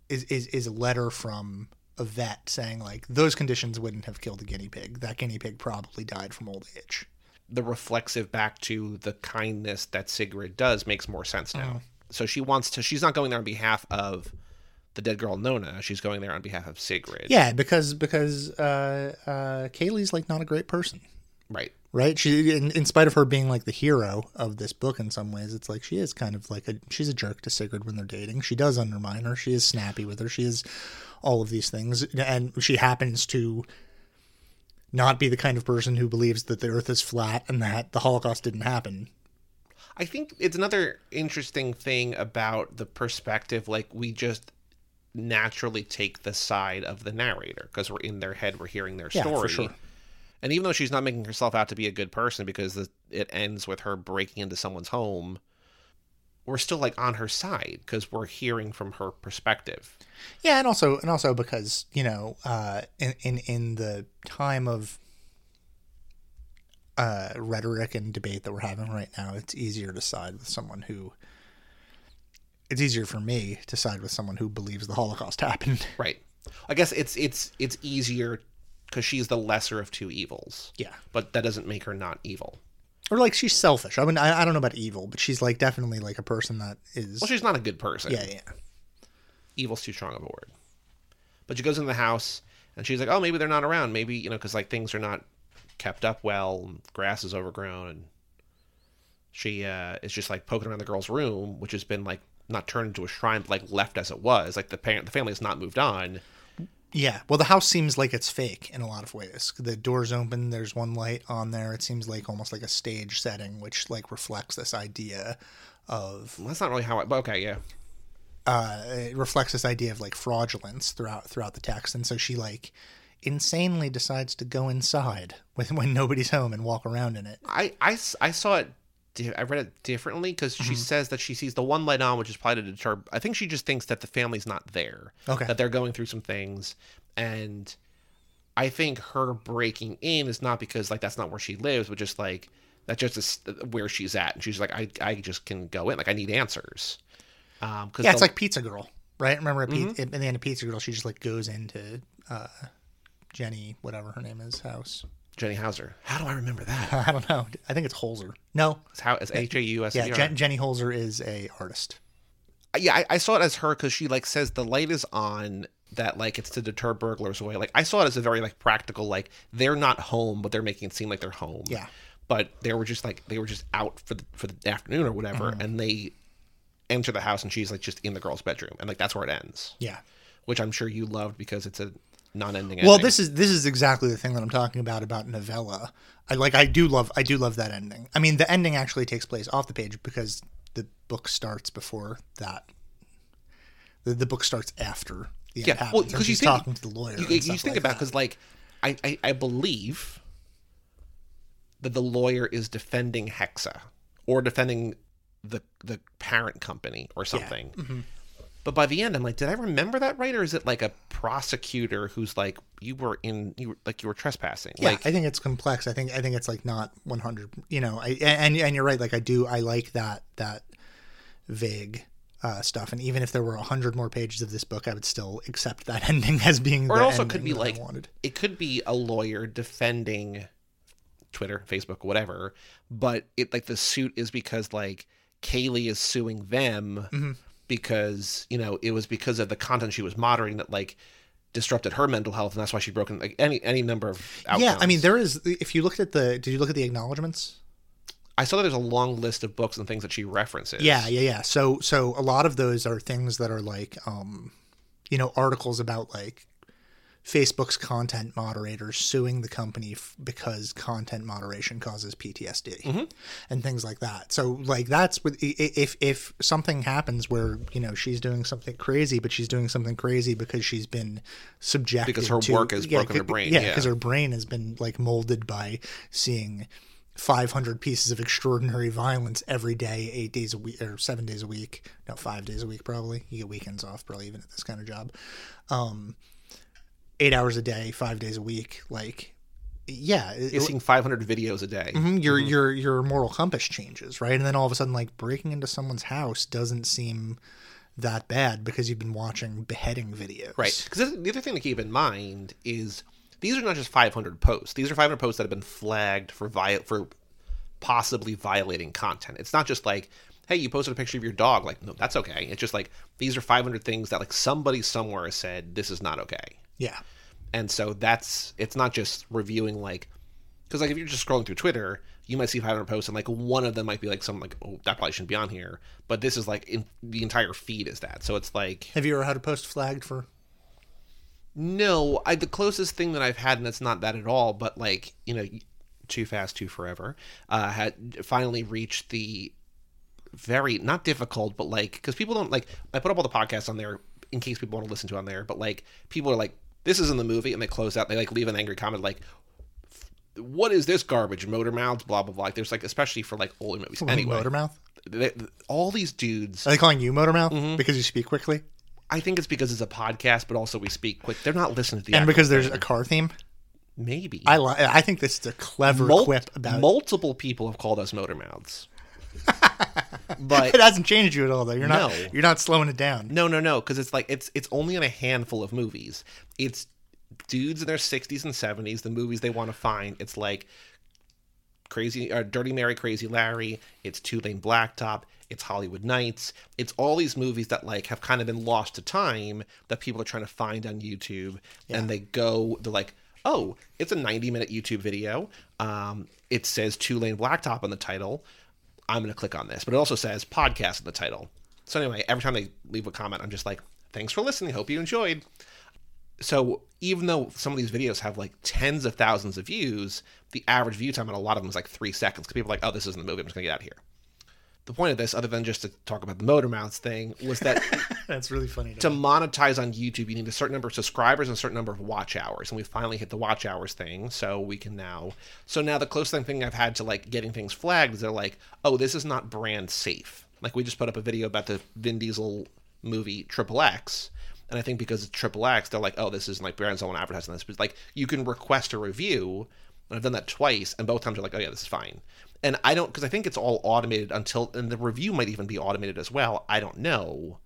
is a letter from a vet saying, like, those conditions wouldn't have killed a guinea pig. That guinea pig probably died from old age. The reflexive back to the kindness that Sigrid does makes more sense now. So she wants to, she's not going there on behalf of the dead girl Nona. She's going there on behalf of Sigrid. Yeah, because Kaylee's like not a great person. Right. She, in spite of her being like the hero of this book in some ways, it's like she is kind of like she's a jerk to Sigrid when they're dating. She does undermine her. She is snappy with her. She is all of these things. And she happens to not be the kind of person who believes that the earth is flat and that the Holocaust didn't happen. I think it's another interesting thing about the perspective, like we just naturally take the side of the narrator because we're in their head, we're hearing their story. For sure. And even though she's not making herself out to be a good person because it ends with her breaking into someone's home, we're still like on her side because we're hearing from her perspective. Yeah, and also because, you know, in the time of rhetoric and debate that we're having right now, it's easier to side with someone who. It's easier for me to side with someone who believes the Holocaust happened. Right. I guess it's easier because she's the lesser of two evils. Yeah. But that doesn't make her not evil. Or, like, she's selfish. I mean, I don't know about evil, but she's, like, definitely, like, a person that is... Well, she's not a good person. Yeah. Evil's too strong of a word. But she goes into the house, and she's like, oh, maybe they're not around. Maybe, you know, because, like, things are not kept up well, and grass is overgrown, and she is just, like, poking around the girl's room, which has been, like, not turned into a shrine, but, like, left as it was. Like, the family has not moved on. Yeah, well, the house seems like it's fake in a lot of ways. The door's open, there's one light on there. It seems like almost like a stage setting, which, like, reflects this idea of... Well, that's not really how I... Okay, yeah. It reflects this idea of, like, fraudulence throughout the text. And so she, like, insanely decides to go inside when nobody's home and walk around in it. I saw it... I read it differently because she says that she sees the one light on, which is probably to deter. I think she just thinks that the family's not there. Okay. That they're going through some things. And I think her breaking in is not because, like, that's not where she lives, but just, like, that's just where she's at. And she's like, I just can go in. Like, I need answers. Yeah, it's like Pizza Girl, right? Remember at the end of Pizza Girl, she just, like, goes into Jenny, whatever her name is, house. Jenny Hauser. How do I remember that? I don't know. I think it's Holzer. No. It's H-A-U-S-E-R. Yeah, Jenny Holzer is a artist. Yeah, I saw it as her because she, like, says the light is on, that, like, it's to deter burglars away. Like, I saw it as a very, like, practical, like, they're not home, but they're making it seem like they're home. Yeah. But they were just, like, out for the afternoon or whatever, and they enter the house, and she's, like, just in the girl's bedroom. And, like, that's where it ends. Yeah. Which I'm sure you loved because it's a... non-ending. Well, ending. This is exactly the thing that I'm talking about novella. I do love that ending. I mean, the ending actually takes place off the page because the book starts before that. The book starts after the end happens. Well, because she's talking to the lawyer. You think about, because, like, I believe that the lawyer is defending Hexa or defending the parent company or something. Yeah. Mm-hmm. But by the end, I'm like, did I remember that right? Or is it like a prosecutor who's like, you were trespassing? Yeah, like, I think it's complex. I think it's like not 100, you know, and you're right. Like, I like that vague stuff. And even if there were 100 more pages of this book, I would still accept that ending as being, or the also could be like, it could be a lawyer defending Twitter, Facebook, whatever. But it, like, the suit is because, like, Kaylee is suing them. Mm-hmm. Because, you know, it was because of the content she was moderating that, like, disrupted her mental health, and that's why she broke in, like, any number of outcomes. Yeah, I mean, there is. If you looked at the, did you look at the acknowledgments? I saw that there's a long list of books and things that she references. Yeah. So a lot of those are things that are like, articles about like Facebook's content moderators suing the company because content moderation causes PTSD and things like that. So like that's if something happens where, she's doing something crazy, but she's doing something crazy because she's been subjected to. Because her work has broken her brain. Yeah, because her brain has been like molded by seeing 500 pieces of extraordinary violence every day, 8 days a week or 7 days a week. No, 5 days a week, probably. You get weekends off, probably, even at this kind of job. 8 hours a day, 5 days a week. Like, yeah. You're seeing 500 videos a day. Your moral compass changes, right? And then all of a sudden, like, breaking into someone's house doesn't seem that bad because you've been watching beheading videos. Right. Because the other thing to keep in mind is these are not just 500 posts. These are 500 posts that have been flagged for possibly violating content. It's not just like, hey, you posted a picture of your dog. Like, no, that's okay. It's just like these are 500 things that like somebody somewhere has said this is not okay. Yeah. And so it's not just reviewing like, because like if you're just scrolling through Twitter, you might see 500 posts and like one of them might be like something like, oh, that probably shouldn't be on here. But this is like the entire feed is that. So it's like. Have you ever had a post flagged for? No, the closest thing that I've had, and it's not that at all, but like, Too Fast, Too Forever, had finally reached the very, not difficult, but like, because people don't like, I put up all the podcasts on there in case people want to listen to on there, but like, people are like, this is in the movie, and they close out, they like leave an angry comment like, what is this garbage, motor mouths, blah, blah, blah. There's like, especially for like older movies. Anyway, motor mouth? All these dudes. Are they calling you motor mouth because you speak quickly? I think it's because it's a podcast, but also we speak quick. They're not listening to the. And because there's a car theme? Maybe. I think this is a clever quip about multiple people have called us motor mouths. But it hasn't changed you at all, though. You're not slowing it down. No, because it's like it's only in a handful of movies. It's dudes in their 60s and 70s, the movies they want to find. It's like Crazy or Dirty Mary, Crazy Larry. It's Two Lane Blacktop. It's Hollywood Nights. It's all these movies that like have kind of been lost to time that people are trying to find on YouTube. Yeah. And they're like, oh, it's a 90-minute YouTube video. It says Two Lane Blacktop on the title. I'm going to click on this. But it also says podcast in the title. So anyway, every time they leave a comment, I'm just like, thanks for listening. Hope you enjoyed. So even though some of these videos have like tens of thousands of views, the average view time on a lot of them is like 3 seconds because people are like, oh, this isn't the movie. I'm just going to get out of here. The point of this, other than just to talk about the motor mouths thing, was that that's really funny to monetize on YouTube, you need a certain number of subscribers and a certain number of watch hours. And we finally hit the watch hours thing. So we can now. So now the closest thing I've had to like getting things flagged is they're like, oh, this is not brand safe. Like we just put up a video about the Vin Diesel movie Triple X. And I think because it's Triple X, they're like, oh, this isn't like brands don't want to advertise on this. But like, you can request a review. And I've done that twice. And both times they're like, oh, yeah, this is fine. And I don't, because I think it's all automated and the review might even be automated as well. I don't know.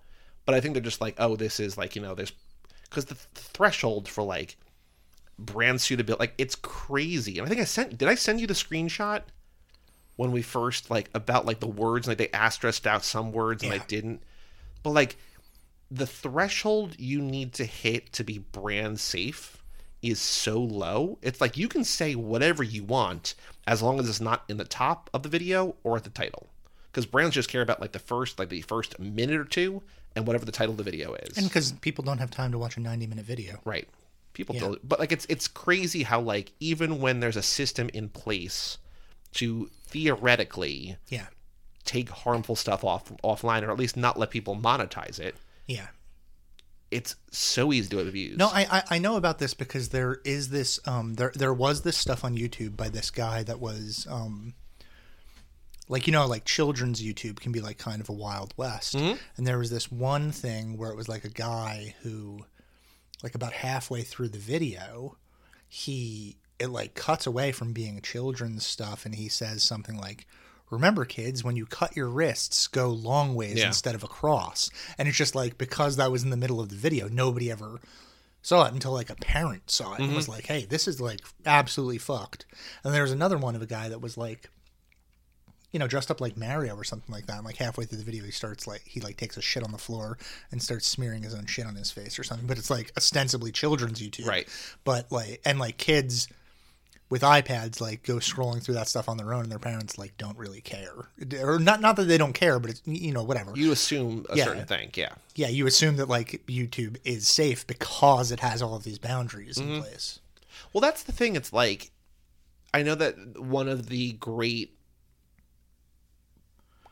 But I think they're just like, oh, this is like, there's, because the threshold for like brand suitability, like it's crazy. And I think did I send you the screenshot when we first, like, about like the words, and like they asterisked out some words and I didn't. But like, the threshold you need to hit to be brand safe is so low. It's like you can say whatever you want as long as it's not in the top of the video or at the title. Because brands just care about like the first minute or two and whatever the title of the video is. And because people don't have time to watch a 90-minute video. Right. People don't. But like it's crazy how like even when there's a system in place to theoretically take harmful stuff offline or at least not let people monetize it. Yeah. It's so easy to abuse. No, I know about this because there is this there was this stuff on YouTube by this guy that was like children's YouTube can be like kind of a Wild West. Mm-hmm. And there was this one thing where it was like a guy who like about halfway through the video, it like cuts away from being children's stuff and he says something like, remember, kids, when you cut your wrists, go long ways instead of across. And it's just like, because that was in the middle of the video, nobody ever saw it until like a parent saw it and was like, hey, this is like absolutely fucked. And there was another one of a guy that was like, dressed up like Mario or something like that. And like halfway through the video, he takes a shit on the floor and starts smearing his own shit on his face or something. But it's like ostensibly children's YouTube. Right. But like, and like kids with iPads, like, go scrolling through that stuff on their own, and their parents, like, don't really care. Or not that they don't care, but it's, you know, whatever. You assume a certain thing, yeah. Yeah, you assume that, like, YouTube is safe because it has all of these boundaries in place. Well, that's the thing. It's like, I know that one of the great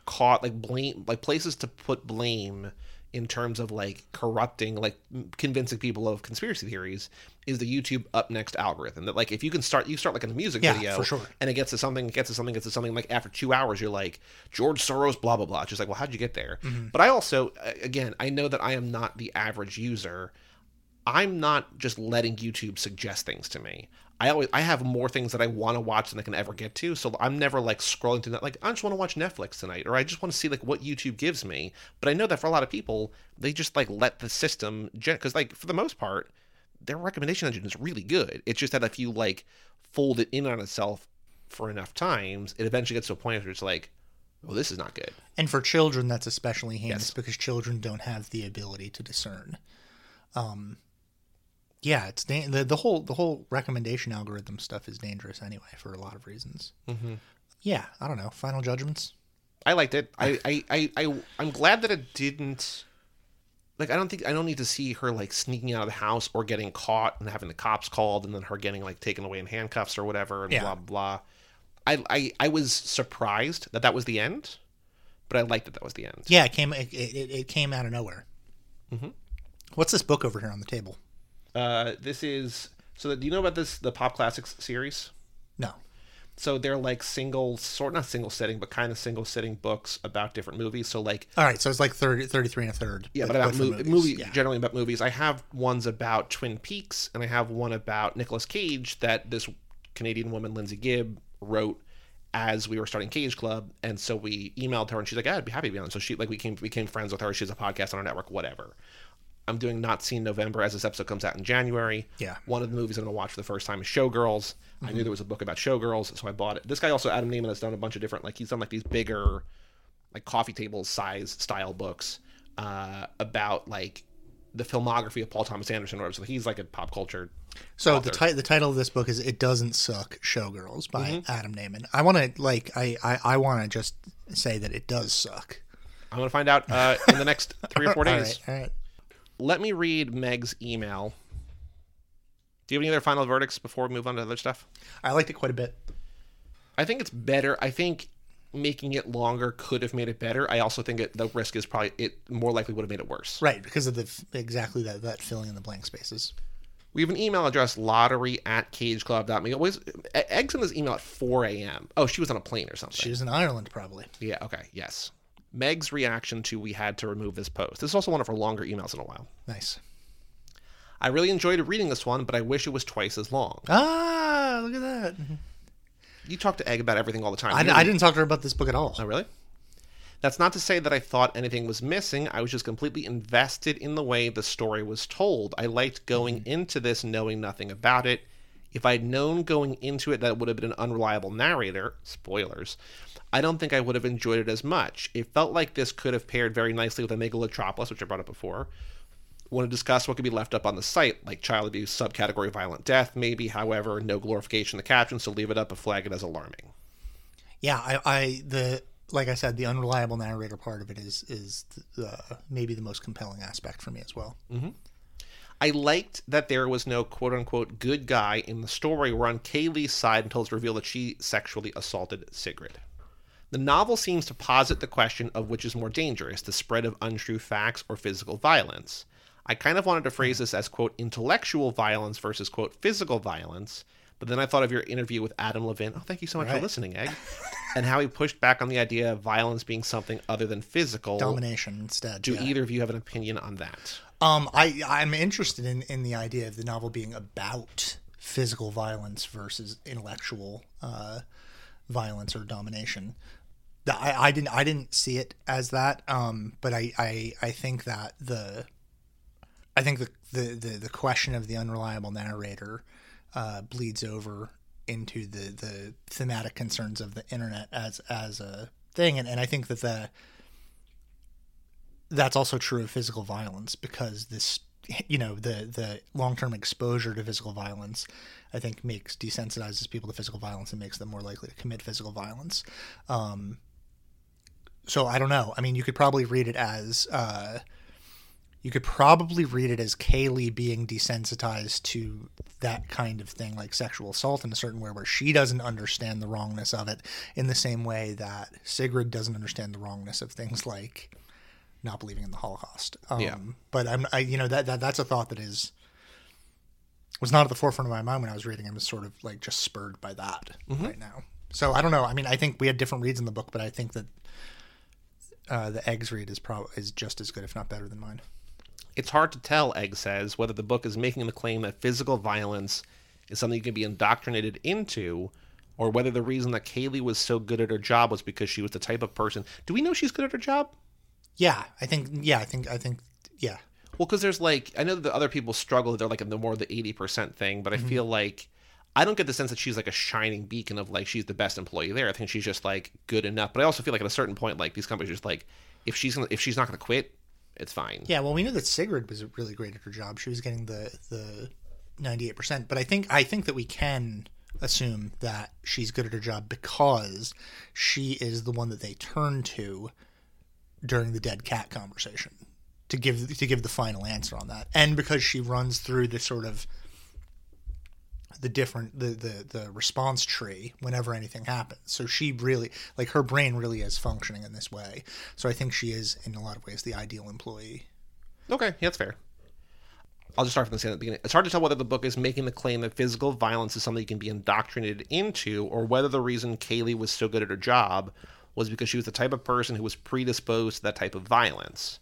places to put blame in terms of, like, corrupting, like, convincing people of conspiracy theories is the YouTube up next algorithm. That, like, if you can start like, in a music video, for sure. And it gets to something, like, after 2 hours, you're like, George Soros, blah, blah, blah. Just like, well, how'd you get there? Mm-hmm. But I also, again, I know that I am not the average user. I'm not just letting YouTube suggest things to me. I have more things that I want to watch than I can ever get to, so I'm never, like, scrolling through that, like, I just want to watch Netflix tonight, or I just want to see, like, what YouTube gives me. But I know that for a lot of people, they just, like, let the system, because, like, for the most part, their recommendation engine is really good. It's just that if you, like, fold it in on itself for enough times, it eventually gets to a point where it's like, well, this is not good. And for children, that's especially heinous, because children don't have the ability to discern. Yeah, it's the whole recommendation algorithm stuff is dangerous anyway for a lot of reasons. Mm-hmm. Yeah, I don't know. Final judgments? I liked it. I'm glad that it didn't. Like, I don't need to see her, like, sneaking out of the house or getting caught and having the cops called and then her getting, like, taken away in handcuffs or whatever and blah blah. I was surprised that was the end, but I liked that was the end. Yeah, it came out of nowhere. Mm-hmm. What's this book over here on the table? This is do you know about this, the Pop Classics series? No. So they're like single sitting books about different movies. So, like, all right, so it's like 33 and a third. Yeah, like, but about generally about movies. I have ones about Twin Peaks, and I have one about Nicolas Cage that this Canadian woman, Lindsay Gibb, wrote as we were starting Cage Club, and so we emailed her, and she's like, I'd be happy to be on. So she, like, we became friends with her. She has a podcast on our network, whatever. I'm doing Not Seen November as this episode comes out in January. Yeah. One of the movies I'm going to watch for the first time is Showgirls. Mm-hmm. I knew there was a book about Showgirls, so I bought it. This guy also, Adam Neiman, has done a bunch of different, like, he's done, like, these bigger, like, coffee table size style books about, like, the filmography of Paul Thomas Anderson, or so he's, like, a pop culture author. The title of this book is It Doesn't Suck, Showgirls by Adam Neiman. I want to, like, I want to just say that it does suck. I'm going to find out in the next 3 or 4 days. All right. Let me read Meg's email. Do you have any other final verdicts before we move on to other stuff? I liked it quite a bit. I think it's better. I think making it longer could have made it better. I also think the risk is probably it more likely would have made it worse. Right, because of that filling in the blank spaces. We have an email address, lottery@cageclub.me. Always Eggs in this email at 4 a.m. Oh, she was on a plane or something. She was in Ireland, probably. Yeah, okay, yes. Meg's reaction to we had to remove this post. This is also one of her longer emails in a while. Nice. I really enjoyed reading this one, but I wish it was twice as long. Ah, look at that. You talk to Egg about everything all the time. I didn't talk to her about this book at all. Oh, really? That's not to say that I thought anything was missing. I was just completely invested in the way the story was told. I liked going into this knowing nothing about it. If I'd known going into it that it would have been an unreliable narrator, spoilers, I don't think I would have enjoyed it as much. It felt like this could have paired very nicely with Megalotropolis, which I brought up before. Want to discuss what could be left up on the site, like child abuse, subcategory violent death, maybe, however, no glorification in the caption, so leave it up and flag it as alarming. Yeah, like I said, the unreliable narrator part of it is maybe the most compelling aspect for me as well. Mm-hmm. I liked that there was no quote-unquote good guy in the story. We're on Kaylee's side until it's revealed that she sexually assaulted Sigrid. The novel seems to posit the question of which is more dangerous, the spread of untrue facts or physical violence. I kind of wanted to phrase this as, quote, intellectual violence versus, quote, physical violence, but then I thought of your interview with Adam Levine. Oh, thank you so much for listening, Egg. And how he pushed back on the idea of violence being something other than physical. Domination instead. Do either of you have an opinion on that? I'm interested in the idea of the novel being about physical violence versus intellectual violence or domination. I didn't see it as that, but I think that the question of the unreliable narrator bleeds over into the thematic concerns of the internet as a thing, and I think that's also true of physical violence, because this you know, the long-term exposure to physical violence, I think, makes desensitizes people to physical violence and makes them more likely to commit physical violence. So I don't know. I mean, you could probably read it as Kaylee being desensitized to that kind of thing, like sexual assault in a certain way, where she doesn't understand the wrongness of it in the same way that Sigrid doesn't understand the wrongness of things like not believing in the Holocaust. But I you know, that's a thought that was not at the forefront of my mind when I was reading. I'm sort of like just spurred by that right now. So I don't know. I mean, I think we had different reads in the book, but I think that the Eggs read is just as good, if not better, than mine. It's hard to tell, Egg says, whether the book is making the claim that physical violence is something you can be indoctrinated into, or whether the reason that Kaylee was so good at her job was because she was the type of person. Do we know she's good at her job? Yeah, I think. Well, because there's like, I know that the other people struggle. They're like in the more the 80% thing, but I feel like I don't get the sense that she's like a shining beacon of like she's the best employee there. I think she's just like good enough. But I also feel like at a certain point, like these companies are just like, if she's not gonna quit, it's fine. Yeah, well, we knew that Sigrid was really great at her job. She was getting the 98%. But I think that we can assume that she's good at her job because she is the one that they turn to during the dead cat conversation to give the final answer on that, and because she runs through the sort of the different the response tree whenever anything happens. So she really, like, her brain really is functioning in this way. So I think she is in a lot of ways the ideal employee. Okay, yeah, that's fair. I'll just start from the same at the beginning. It's hard to tell whether the book is making the claim that physical violence is something you can be indoctrinated into, or whether the reason Kaylee was so good at her job was because she was the type of person who was predisposed to that type of violence.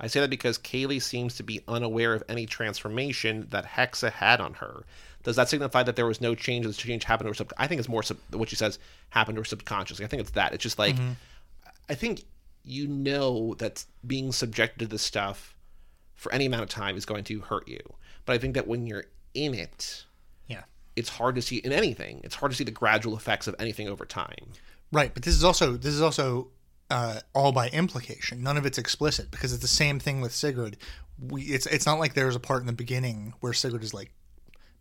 I say that because Kaylee seems to be unaware of any transformation that Hexa had on her. Does that signify that there was no change? This change happened to her I think it's more what she says happened to her subconsciously. I think it's that. It's just like, I think you know that being subjected to this stuff for any amount of time is going to hurt you. But I think that when you're in it, it's hard to see in anything. It's hard to see the gradual effects of anything over time. Right, but this is also all by implication. None of it's explicit, because it's the same thing with Sigrid. It's not like there's a part in the beginning where Sigrid is like,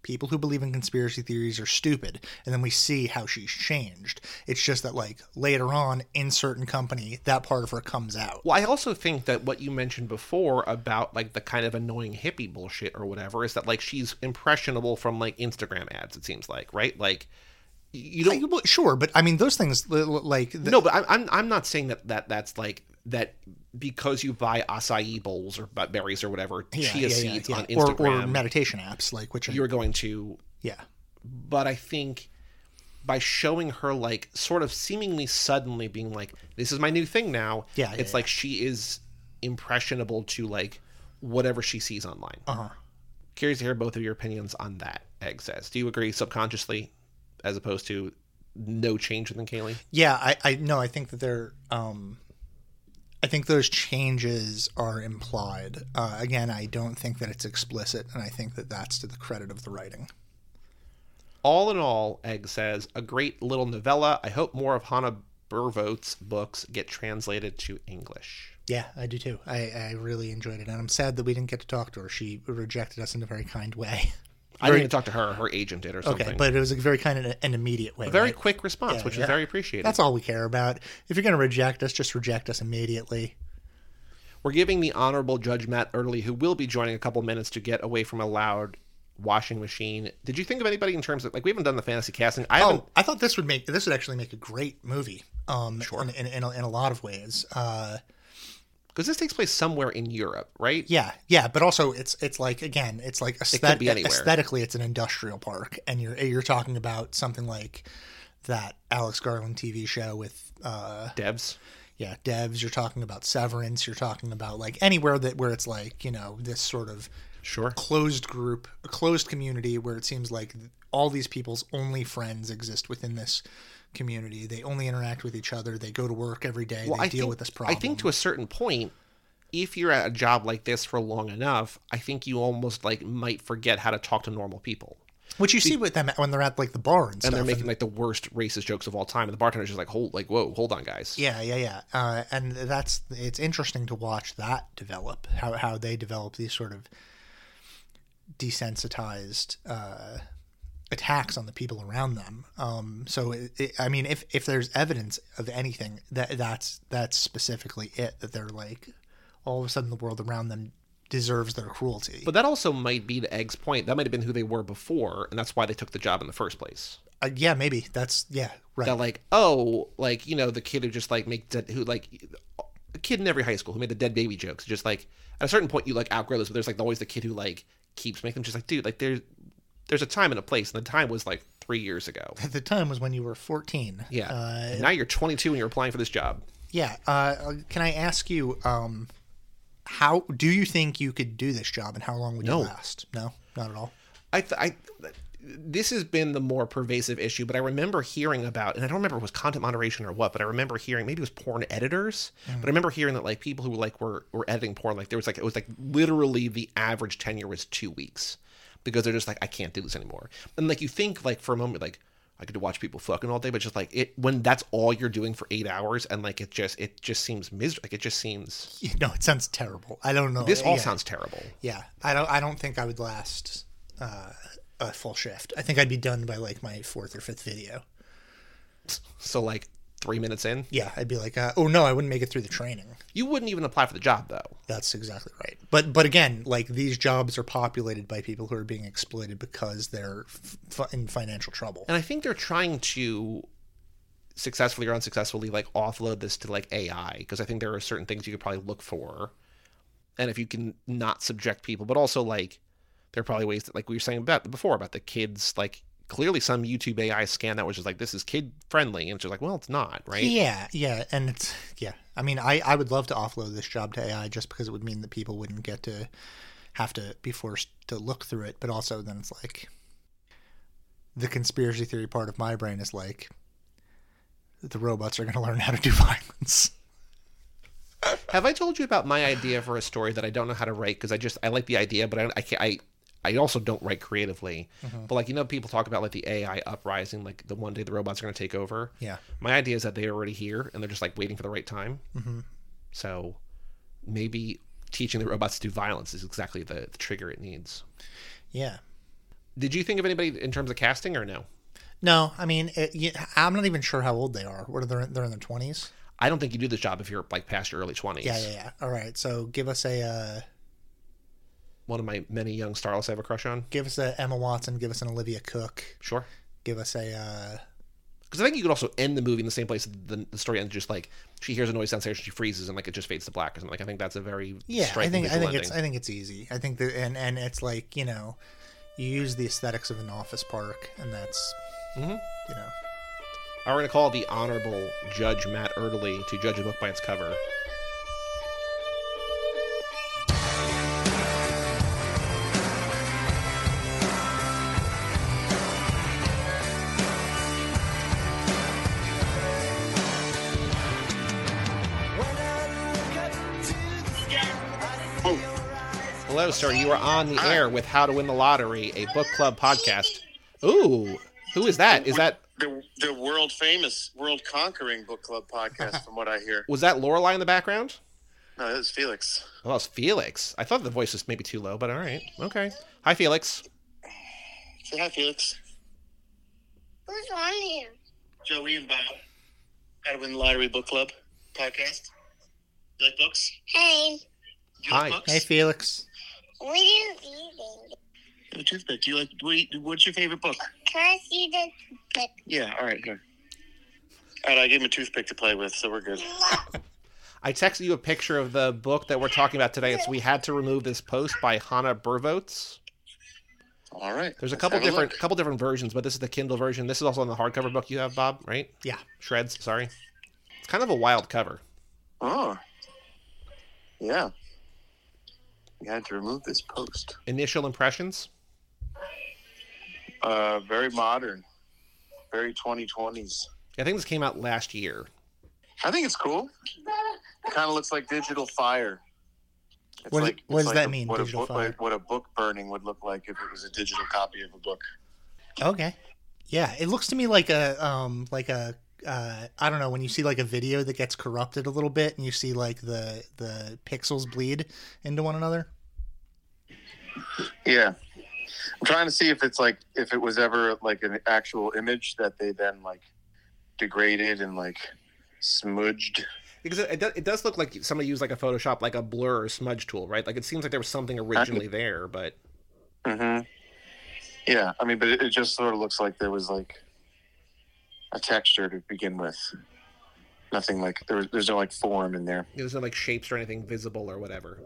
people who believe in conspiracy theories are stupid, and then we see how she's changed. It's just that, like, later on in certain company, that part of her comes out. Well, I also think that what you mentioned before about, like, the kind of annoying hippie bullshit or whatever is that, like, she's impressionable from, like, Instagram ads, it seems like, right? Like, you don't... well, sure, but, I mean, those things, like... No, but I'm not saying that that's, like, that because you buy acai bowls or berries or whatever, chia seeds on Instagram. Or meditation apps, like, which... You're going to... Yeah. But I think by showing her, like, sort of seemingly suddenly being like, this is my new thing now, she is impressionable to, like, whatever she sees online. Uh-huh. Curious to hear both of your opinions on that, Egg says. Do you agree subconsciously... as opposed to no change within Kaylee? Yeah, I think that they're I think those changes are implied. Again, I don't think that it's explicit, and I think that that's to the credit of the writing. All in all, Egg says, a great little novella. I hope more of Hanna Bervoets' books get translated to English. Yeah, I do too. I really enjoyed it, and I'm sad that we didn't get to talk to her. She rejected us in a very kind way. I didn't even talk to her. Her agent did or something. Okay, but it was a very kind of an immediate way. A very quick response, which is very appreciated. That's all we care about. If you're going to reject us, just reject us immediately. We're giving the Honorable Judge Matt Erdely, who will be joining a couple minutes to get away from a loud washing machine. Did you think of anybody in terms of, like, we haven't done the fantasy casting. I thought this would actually make a great movie in a lot of ways. Because this takes place somewhere in Europe, right? Yeah, but also it's like, again, it's like aesthetically it's an industrial park, and you're talking about something like that Alex Garland TV show with Devs. Yeah, Devs. You're talking about Severance. You're talking about, like, anywhere where it's like, you know, this sort of closed community where it seems like all these people's only friends exist within this community. They only interact with each other. They go to work every day. They deal with this problem. I think to a certain point, if you're at a job like this for long enough, I think you almost, like, might forget how to talk to normal people. Which you see with them when they're at, like, the bar and stuff. And they're making, like, the worst racist jokes of all time. And the bartender's just like, hold on, guys. Yeah. And it's interesting to watch that develop, how they develop these sort of desensitized attacks on the people around them. So, I mean, if there's evidence of anything, that's specifically it, that they're like, all of a sudden the world around them deserves their cruelty. But that also might be, to Egg's point, that might have been who they were before, and that's why they took the job in the first place. Yeah, maybe. That's, yeah, right. That, like, oh, like, you know, the kid who just, like, a kid in every high school who made the dead baby jokes, just, like, at a certain point you, like, outgrow this, but there's, like, always the kid who, like, keeps making them, just, like, dude, like, there's a time and a place, and the time was, like, 3 years ago. The time was when you were 14. Yeah. And now you're 22 and you're applying for this job. Yeah. Can I ask you, how do you think you could do this job, and how long would you last? No, not at all. This has been the more pervasive issue, but I remember hearing about, and I don't remember if it was content moderation or what, but I remember hearing, maybe it was porn editors, but I remember hearing that, like, people who were editing porn, like, there was, like, it was, like, literally the average tenure was 2 weeks, because they're just like, I can't do this anymore. And, like, you think, like, for a moment, like, I could watch people fucking all day, but just, like, it, when that's all you're doing for 8 hours, and, like, it just seems miserable. Like, it just seems, you know, it sounds terrible. I don't know. This all sounds terrible. Yeah. I don't think I would last a full shift. I think I'd be done by, like, my fourth or fifth video. So, like, 3 minutes in? Yeah. I'd be like, oh no, I wouldn't make it through the training. You wouldn't even apply for the job, though. That's exactly right. But again, like, these jobs are populated by people who are being exploited because they're in financial trouble. And I think they're trying to successfully or unsuccessfully, like, offload this to, like, AI, because I think there are certain things you could probably look for. And if you can not subject people, but also, like, there are probably ways that, like we were saying before about the kids, like, clearly some YouTube AI scan that was just like, this is kid friendly, and it's just like, well, it's not, right? Yeah, and it's, yeah. I mean, I would love to offload this job to AI, just because it would mean that people wouldn't get to have to be forced to look through it, but also then it's like, the conspiracy theory part of my brain is like, the robots are going to learn how to do violence. Have I told you about my idea for a story that I don't know how to write, because I like the idea, but I also don't write creatively, but, like, you know, people talk about, like, the AI uprising, like, the one day the robots are going to take over. Yeah. My idea is that they're already here and they're just, like, waiting for the right time. Mm-hmm. So maybe teaching the robots to do violence is exactly the trigger it needs. Yeah. Did you think of anybody in terms of casting or no? No. I mean, I'm not even sure how old they are. What are they're in their 20s? I don't think you do this job if you're, like, past your early 20s. Yeah. All right. So give us a... one of my many young starlets I have a crush on. Give us an Emma Watson. Give us an Olivia Cook. Sure. Give us a... Because I think you could also end the movie in the same place the story ends, just like, she hears a noise sensation, she freezes, and, like, it just fades to black or something. Like, I think that's a very striking visual ending. I think it's easy. I think that... And it's like, you know, you use the aesthetics of an office park, and that's, you know... I'm going to call the Honorable Judge Matt Erdely to judge a book by its cover. Hello, sir. You are on the air with How to Win the Lottery, a book club podcast. Ooh, who is that? Is that the world famous, world conquering book club podcast? From what I hear, was that Lorelai in the background? No, that was Felix. Oh, that was Felix. I thought the voice was maybe too low, but all right, okay. Hi, Felix. Say hi, Felix. Who's on here? Joey and Bob. How to Win the Lottery book club podcast. You like books? Hey. Hi. Books? Hey, Felix. What do you reading? A toothpick. Do you like? What's your favorite book? Can I see the toothpick? Yeah. All right. Good. All right. I gave him a toothpick to play with, so we're good. I texted you a picture of the book that we're talking about today. It's "We Had to Remove This Post" by Hanna Bervoets. All right. There's a couple different versions, but this is the Kindle version. This is also on the hardcover book you have, Bob, right? Yeah. Shreds. Sorry. It's kind of a wild cover. Oh. Yeah. We had to remove this post. Initial impressions? Very modern. Very 2020s. I think this came out last year. I think it's cool. It kind of looks like digital fire. What does that mean, digital fire? What a book burning would look like if it was a digital copy of a book. Okay. Yeah, it looks to me like I don't know, when you see, like, a video that gets corrupted a little bit and you see, like, the pixels bleed into one another. Yeah, I'm trying to see if it's like, if it was ever like an actual image that they then like degraded and like smudged. Because it does look like somebody used like a Photoshop, like a blur or smudge tool, right? Like it seems like there was something originally there, but. Mm-hmm. Yeah, I mean, but it just sort of looks like there was like a texture to begin with. Nothing like there's no like form in there. There's no like shapes or anything visible or whatever.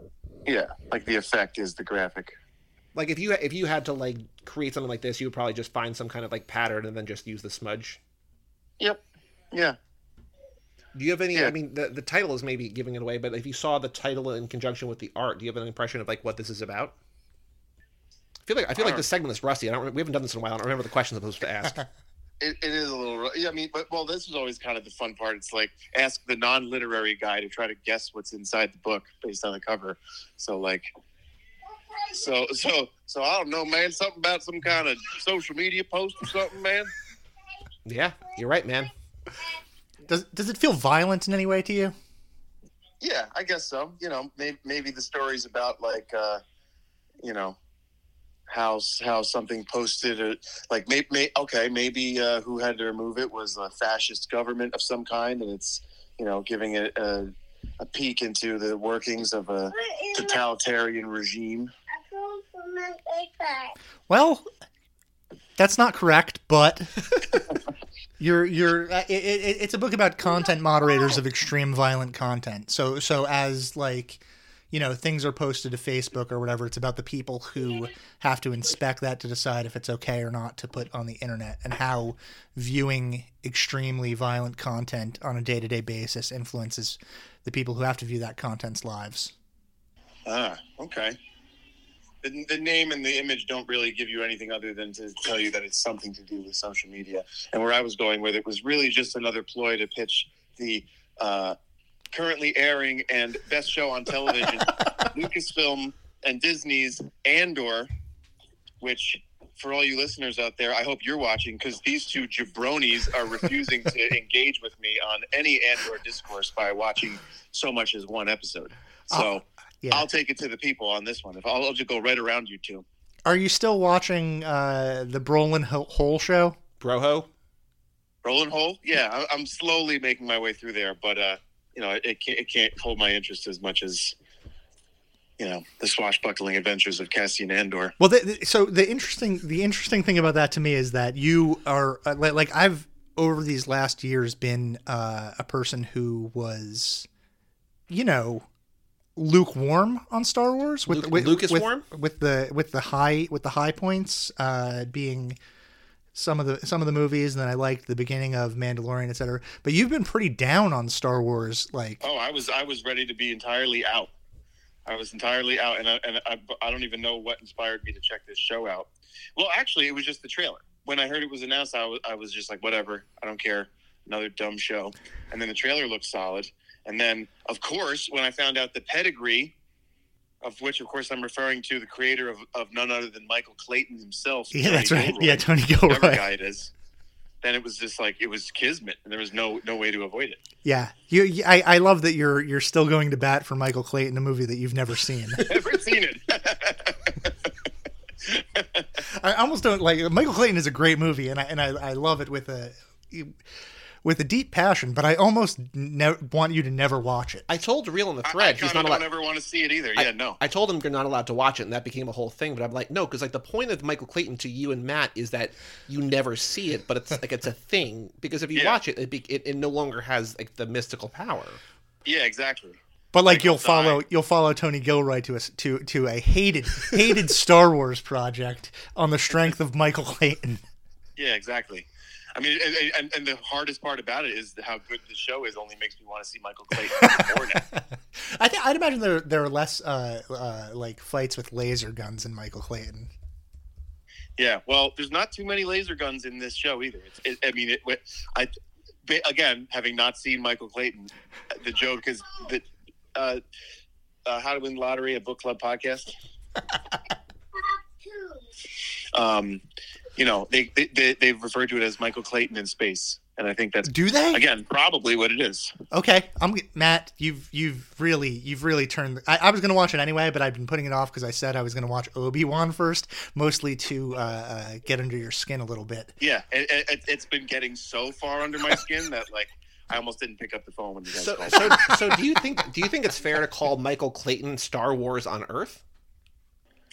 Yeah, like the effect is the graphic. Like if you had to like create something like this, you would probably just find some kind of like pattern and then just use the smudge. Yep. Yeah. Do you have any? Yeah. I mean, the title is maybe giving it away, but if you saw the title in conjunction with the art, do you have an impression of like what this is about? I feel like this segment is rusty. We haven't done this in a while. I don't remember the questions I'm supposed to ask. It is a little. Yeah, I mean, but well, this is always kind of the fun part. It's like ask the non-literary guy to try to guess what's inside the book based on the cover. So like, so I don't know, man. Something about some kind of social media post or something, man. Yeah, you're right, man. Does it feel violent in any way to you? Yeah, I guess so. You know, maybe the story's about like, you know. How something posted, or, like maybe who had to remove it was a fascist government of some kind, and it's, you know, giving it a peek into the workings of a totalitarian regime. Well, that's not correct, but it's a book about content moderators of extreme violent content. So as like. You know, things are posted to Facebook or whatever. It's about the people who have to inspect that to decide if it's okay or not to put on the internet, and how viewing extremely violent content on a day-to-day basis influences the people who have to view that content's lives. Ah, okay. The name and the image don't really give you anything other than to tell you that it's something to do with social media. And where I was going with it was really just another ploy to pitch the... currently airing and best show on television, Lucasfilm and Disney's Andor, which for all you listeners out there, I hope you're watching, because these two jabronis are refusing to engage with me on any Andor discourse by watching so much as one episode. So yeah. I'll take it to the people on this one. If I'll just go right around you two. Are you still watching the Brolin Hole show? Broho? Brolin Hole? Yeah, I'm slowly making my way through there, but... you know, it can't hold my interest as much as, you know, the swashbuckling adventures of Cassian Andor. Well, so the interesting thing about that to me is that you are like I've over these last years been a person who was, you know, lukewarm on Star Wars with the high points being. Some of the movies, and then I liked the beginning of Mandalorian, etc. But you've been pretty down on Star Wars, like I was ready to be entirely out. I was entirely out, and I don't even know what inspired me to check this show out. Well, actually, it was just the trailer. When I heard it was announced, I was just like, whatever, I don't care, another dumb show. And then the trailer looked solid, and then of course when I found out the pedigree. Of which, of course, I'm referring to the creator of none other than Michael Clayton himself. Yeah, Tony that's right. Gilroy, yeah, Tony Gilroy. Whatever guy it is. Then it was just like, it was kismet, and there was no way to avoid it. Yeah. I love that you're still going to bat for Michael Clayton, a movie that you've never seen. Never seen it. I almost don't like Michael Clayton is a great movie, and I love it with a deep passion, but I almost want you to never watch it. I told Real in the thread, he's not allowed. I don't ever want to see it either. Yeah, no. I told him you're not allowed to watch it, and that became a whole thing. But I'm like, no, because like the point of Michael Clayton to you and Matt is that you never see it, but it's like it's a thing because if you watch it, it no longer has like the mystical power. Yeah, exactly. But like you'll follow Tony Gilroy to a hated Star Wars project on the strength of Michael Clayton. Yeah, exactly. I mean, and the hardest part about it is how good the show is. Only makes me want to see Michael Clayton more now. I'd imagine there are less like fights with laser guns in Michael Clayton. Yeah, well, there's not too many laser guns in this show either. Again, having not seen Michael Clayton, the joke is that How to Win the Lottery, a book club podcast. You know, they've referred to it as Michael Clayton in space. And I think that's again probably what it is. Okay, Matt. You've really turned. I was going to watch it anyway, but I've been putting it off because I said I was going to watch Obi-Wan first, mostly to get under your skin a little bit. Yeah, it's been getting so far under my skin that like I almost didn't pick up the phone when you guys called. So do you think it's fair to call Michael Clayton Star Wars on Earth?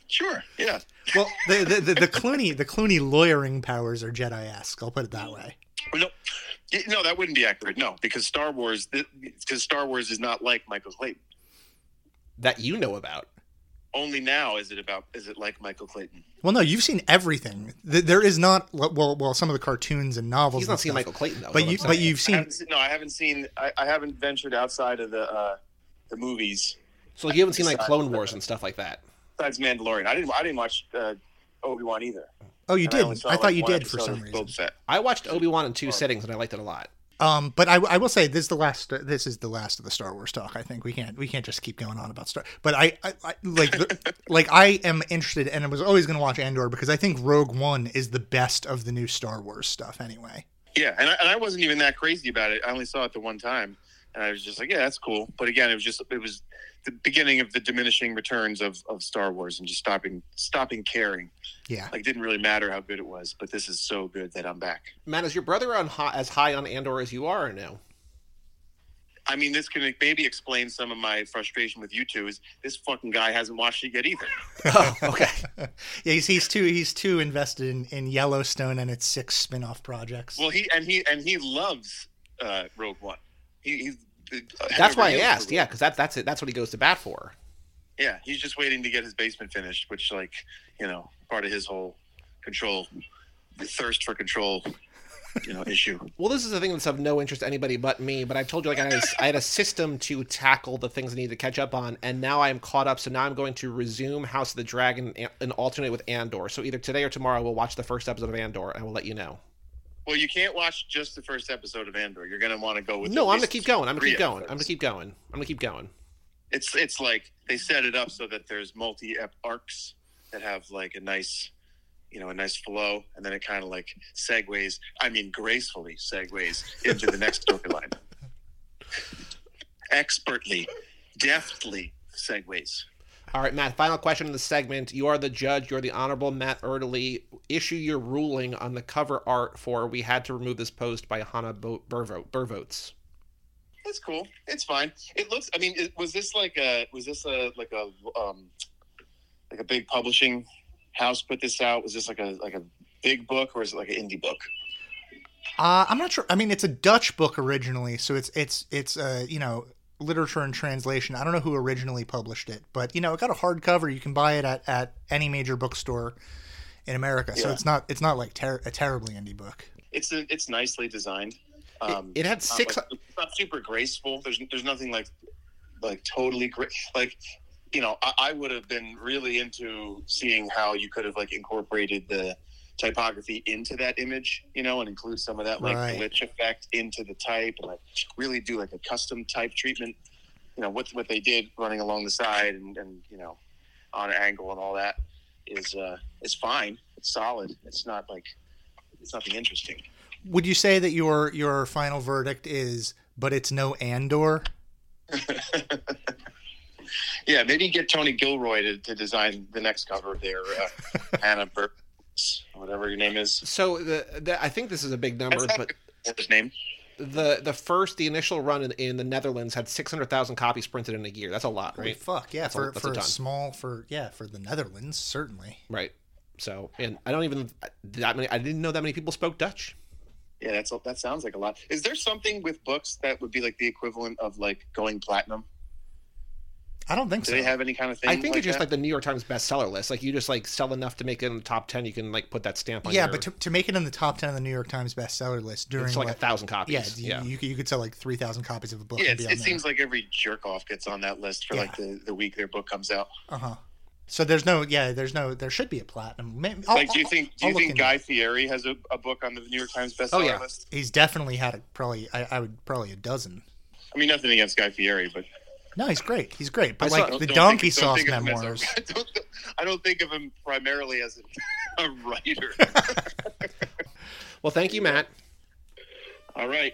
Sure. Yeah. Well, the Clooney lawyering powers are Jedi-esque. I'll put it that way. No, that wouldn't be accurate. No, because Star Wars is not like Michael Clayton that you know about. Only now is it like Michael Clayton? Well, no, you've seen everything. There is not well some of the cartoons and novels. He's not seen Michael Clayton though. But you've seen. I haven't ventured outside of the movies. So like, you haven't seen like Clone Wars and stuff like that. Besides Mandalorian, I didn't watch Obi-Wan either. Oh, you did? I thought you did for some reason. I watched Obi-Wan in two settings, and I liked it a lot. But I will say this is the last of the Star Wars talk. I think we can't just keep going on about Star. But I am interested, and I was always going to watch Andor because I think Rogue One is the best of the new Star Wars stuff. Anyway. Yeah, and I wasn't even that crazy about it. I only saw it the one time, and I was just like, yeah, that's cool. But again, it was the beginning of the diminishing returns of Star Wars and just stopping caring. Yeah. Like, it didn't really matter how good it was, but this is so good that I'm back. Matt, is your brother as high on Andor as you are or no? I mean, this can maybe explain some of my frustration with you two is this fucking guy hasn't watched it yet either. Oh, okay. Yeah, he's too invested in Yellowstone and its 6 spin-off projects. Well, he loves Rogue One. That's why I asked, yeah, because that's it. That's what he goes to bat for. Yeah, he's just waiting to get his basement finished, which, like, you know, part of his whole thirst for control, you know, issue. Well, this is a thing that's of no interest to anybody but me. But I've told you, like, I had a system to tackle the things I needed to catch up on, and now I am caught up. So now I'm going to resume House of the Dragon and alternate with Andor. So either today or tomorrow, we'll watch the first episode of Andor, and we'll let you know. Well, you can't watch just the first episode of Andor. You're going to want to go with... No, I'm going to keep going. It's like they set it up so that there's multi-ep arcs that have like a nice flow, and then it kind of like segues, I mean gracefully segues into the next storyline. Expertly, deftly segues. All right, Matt, final question in the segment. You are the judge. You're the Honorable Matt Erdely. Issue your ruling on the cover art for We Had to Remove This Post by Hanna Bervoets. That's cool. It's fine. It looks, I mean, was this like a big publishing house put this out? Was this like a big book, or is it like an indie book? I'm not sure. I mean, it's a Dutch book originally. So it's you know, literature and translation. I don't know who originally published it, but you know, it got a hardcover. You can buy it at any major bookstore in America. Yeah. So it's not like a terribly indie book. It's nicely designed. It had six. It's not super graceful. There's nothing like totally great. Like, you know, I would have been really into seeing how you could have like incorporated the typography into that image, you know, and include some of that like glitch effect into the type, and like really do like a custom type treatment, you know, what they did running along the side and you know, on an angle and all that is fine. It's solid. It's not like, it's nothing interesting. Would you say that your final verdict is, but it's no Andor? Yeah. Maybe get Tony Gilroy to design the next cover there. Hanna Bervoets. Whatever your name is. So I think this is a big number, but his name. The initial run in the Netherlands had 600,000 copies printed in a year. That's a lot, right? Holy fuck, yeah, for the Netherlands, certainly. Right. So, and I didn't know that many people spoke Dutch. Yeah, that sounds like a lot. Is there something with books that would be like the equivalent of like going platinum? I don't think so. Do they have any kind of thing? I think it's just that? Like the New York Times bestseller list. Like you just like sell enough to make it in the top 10, you can like put that stamp on. Yeah, but to make it in the top 10 of the New York Times bestseller list during it's like 1,000 copies. Yeah, you could sell like 3,000 copies of a book. Yeah, and it seems like every jerk off gets on that list for like the week their book comes out. Uh huh. So there should be a platinum. Maybe, do you think Guy Fieri has a book on the New York Times bestseller list? He's definitely had probably a dozen. I mean, nothing against Guy Fieri, but. No, he's great. But like the Donkey Sauce memoirs. I don't think of him primarily as a writer. Well, thank you, Matt. All right.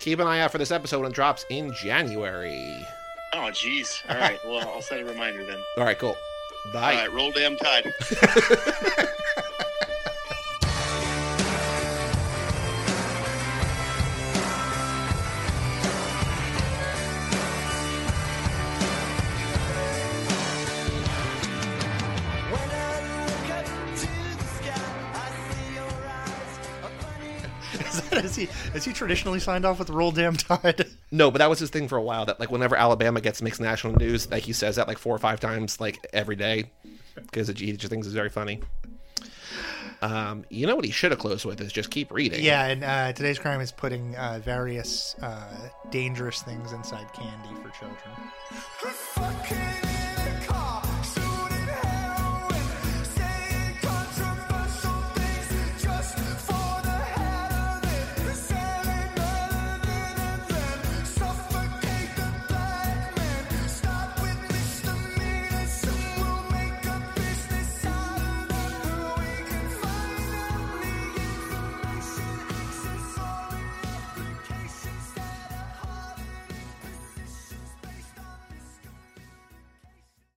Keep an eye out for this episode when it drops in January. Oh, jeez. All right. Well, I'll set a reminder then. All right, cool. Bye. All right, roll damn tide. Has he traditionally signed off with Roll Damn Tide? No, but that was his thing for a while, that like whenever Alabama makes national news, like he says that like 4 or 5 times like every day because he just thinks it's very funny. You know what he should have closed with is just keep reading. Yeah, and Today's Crime is putting various dangerous things inside candy for children.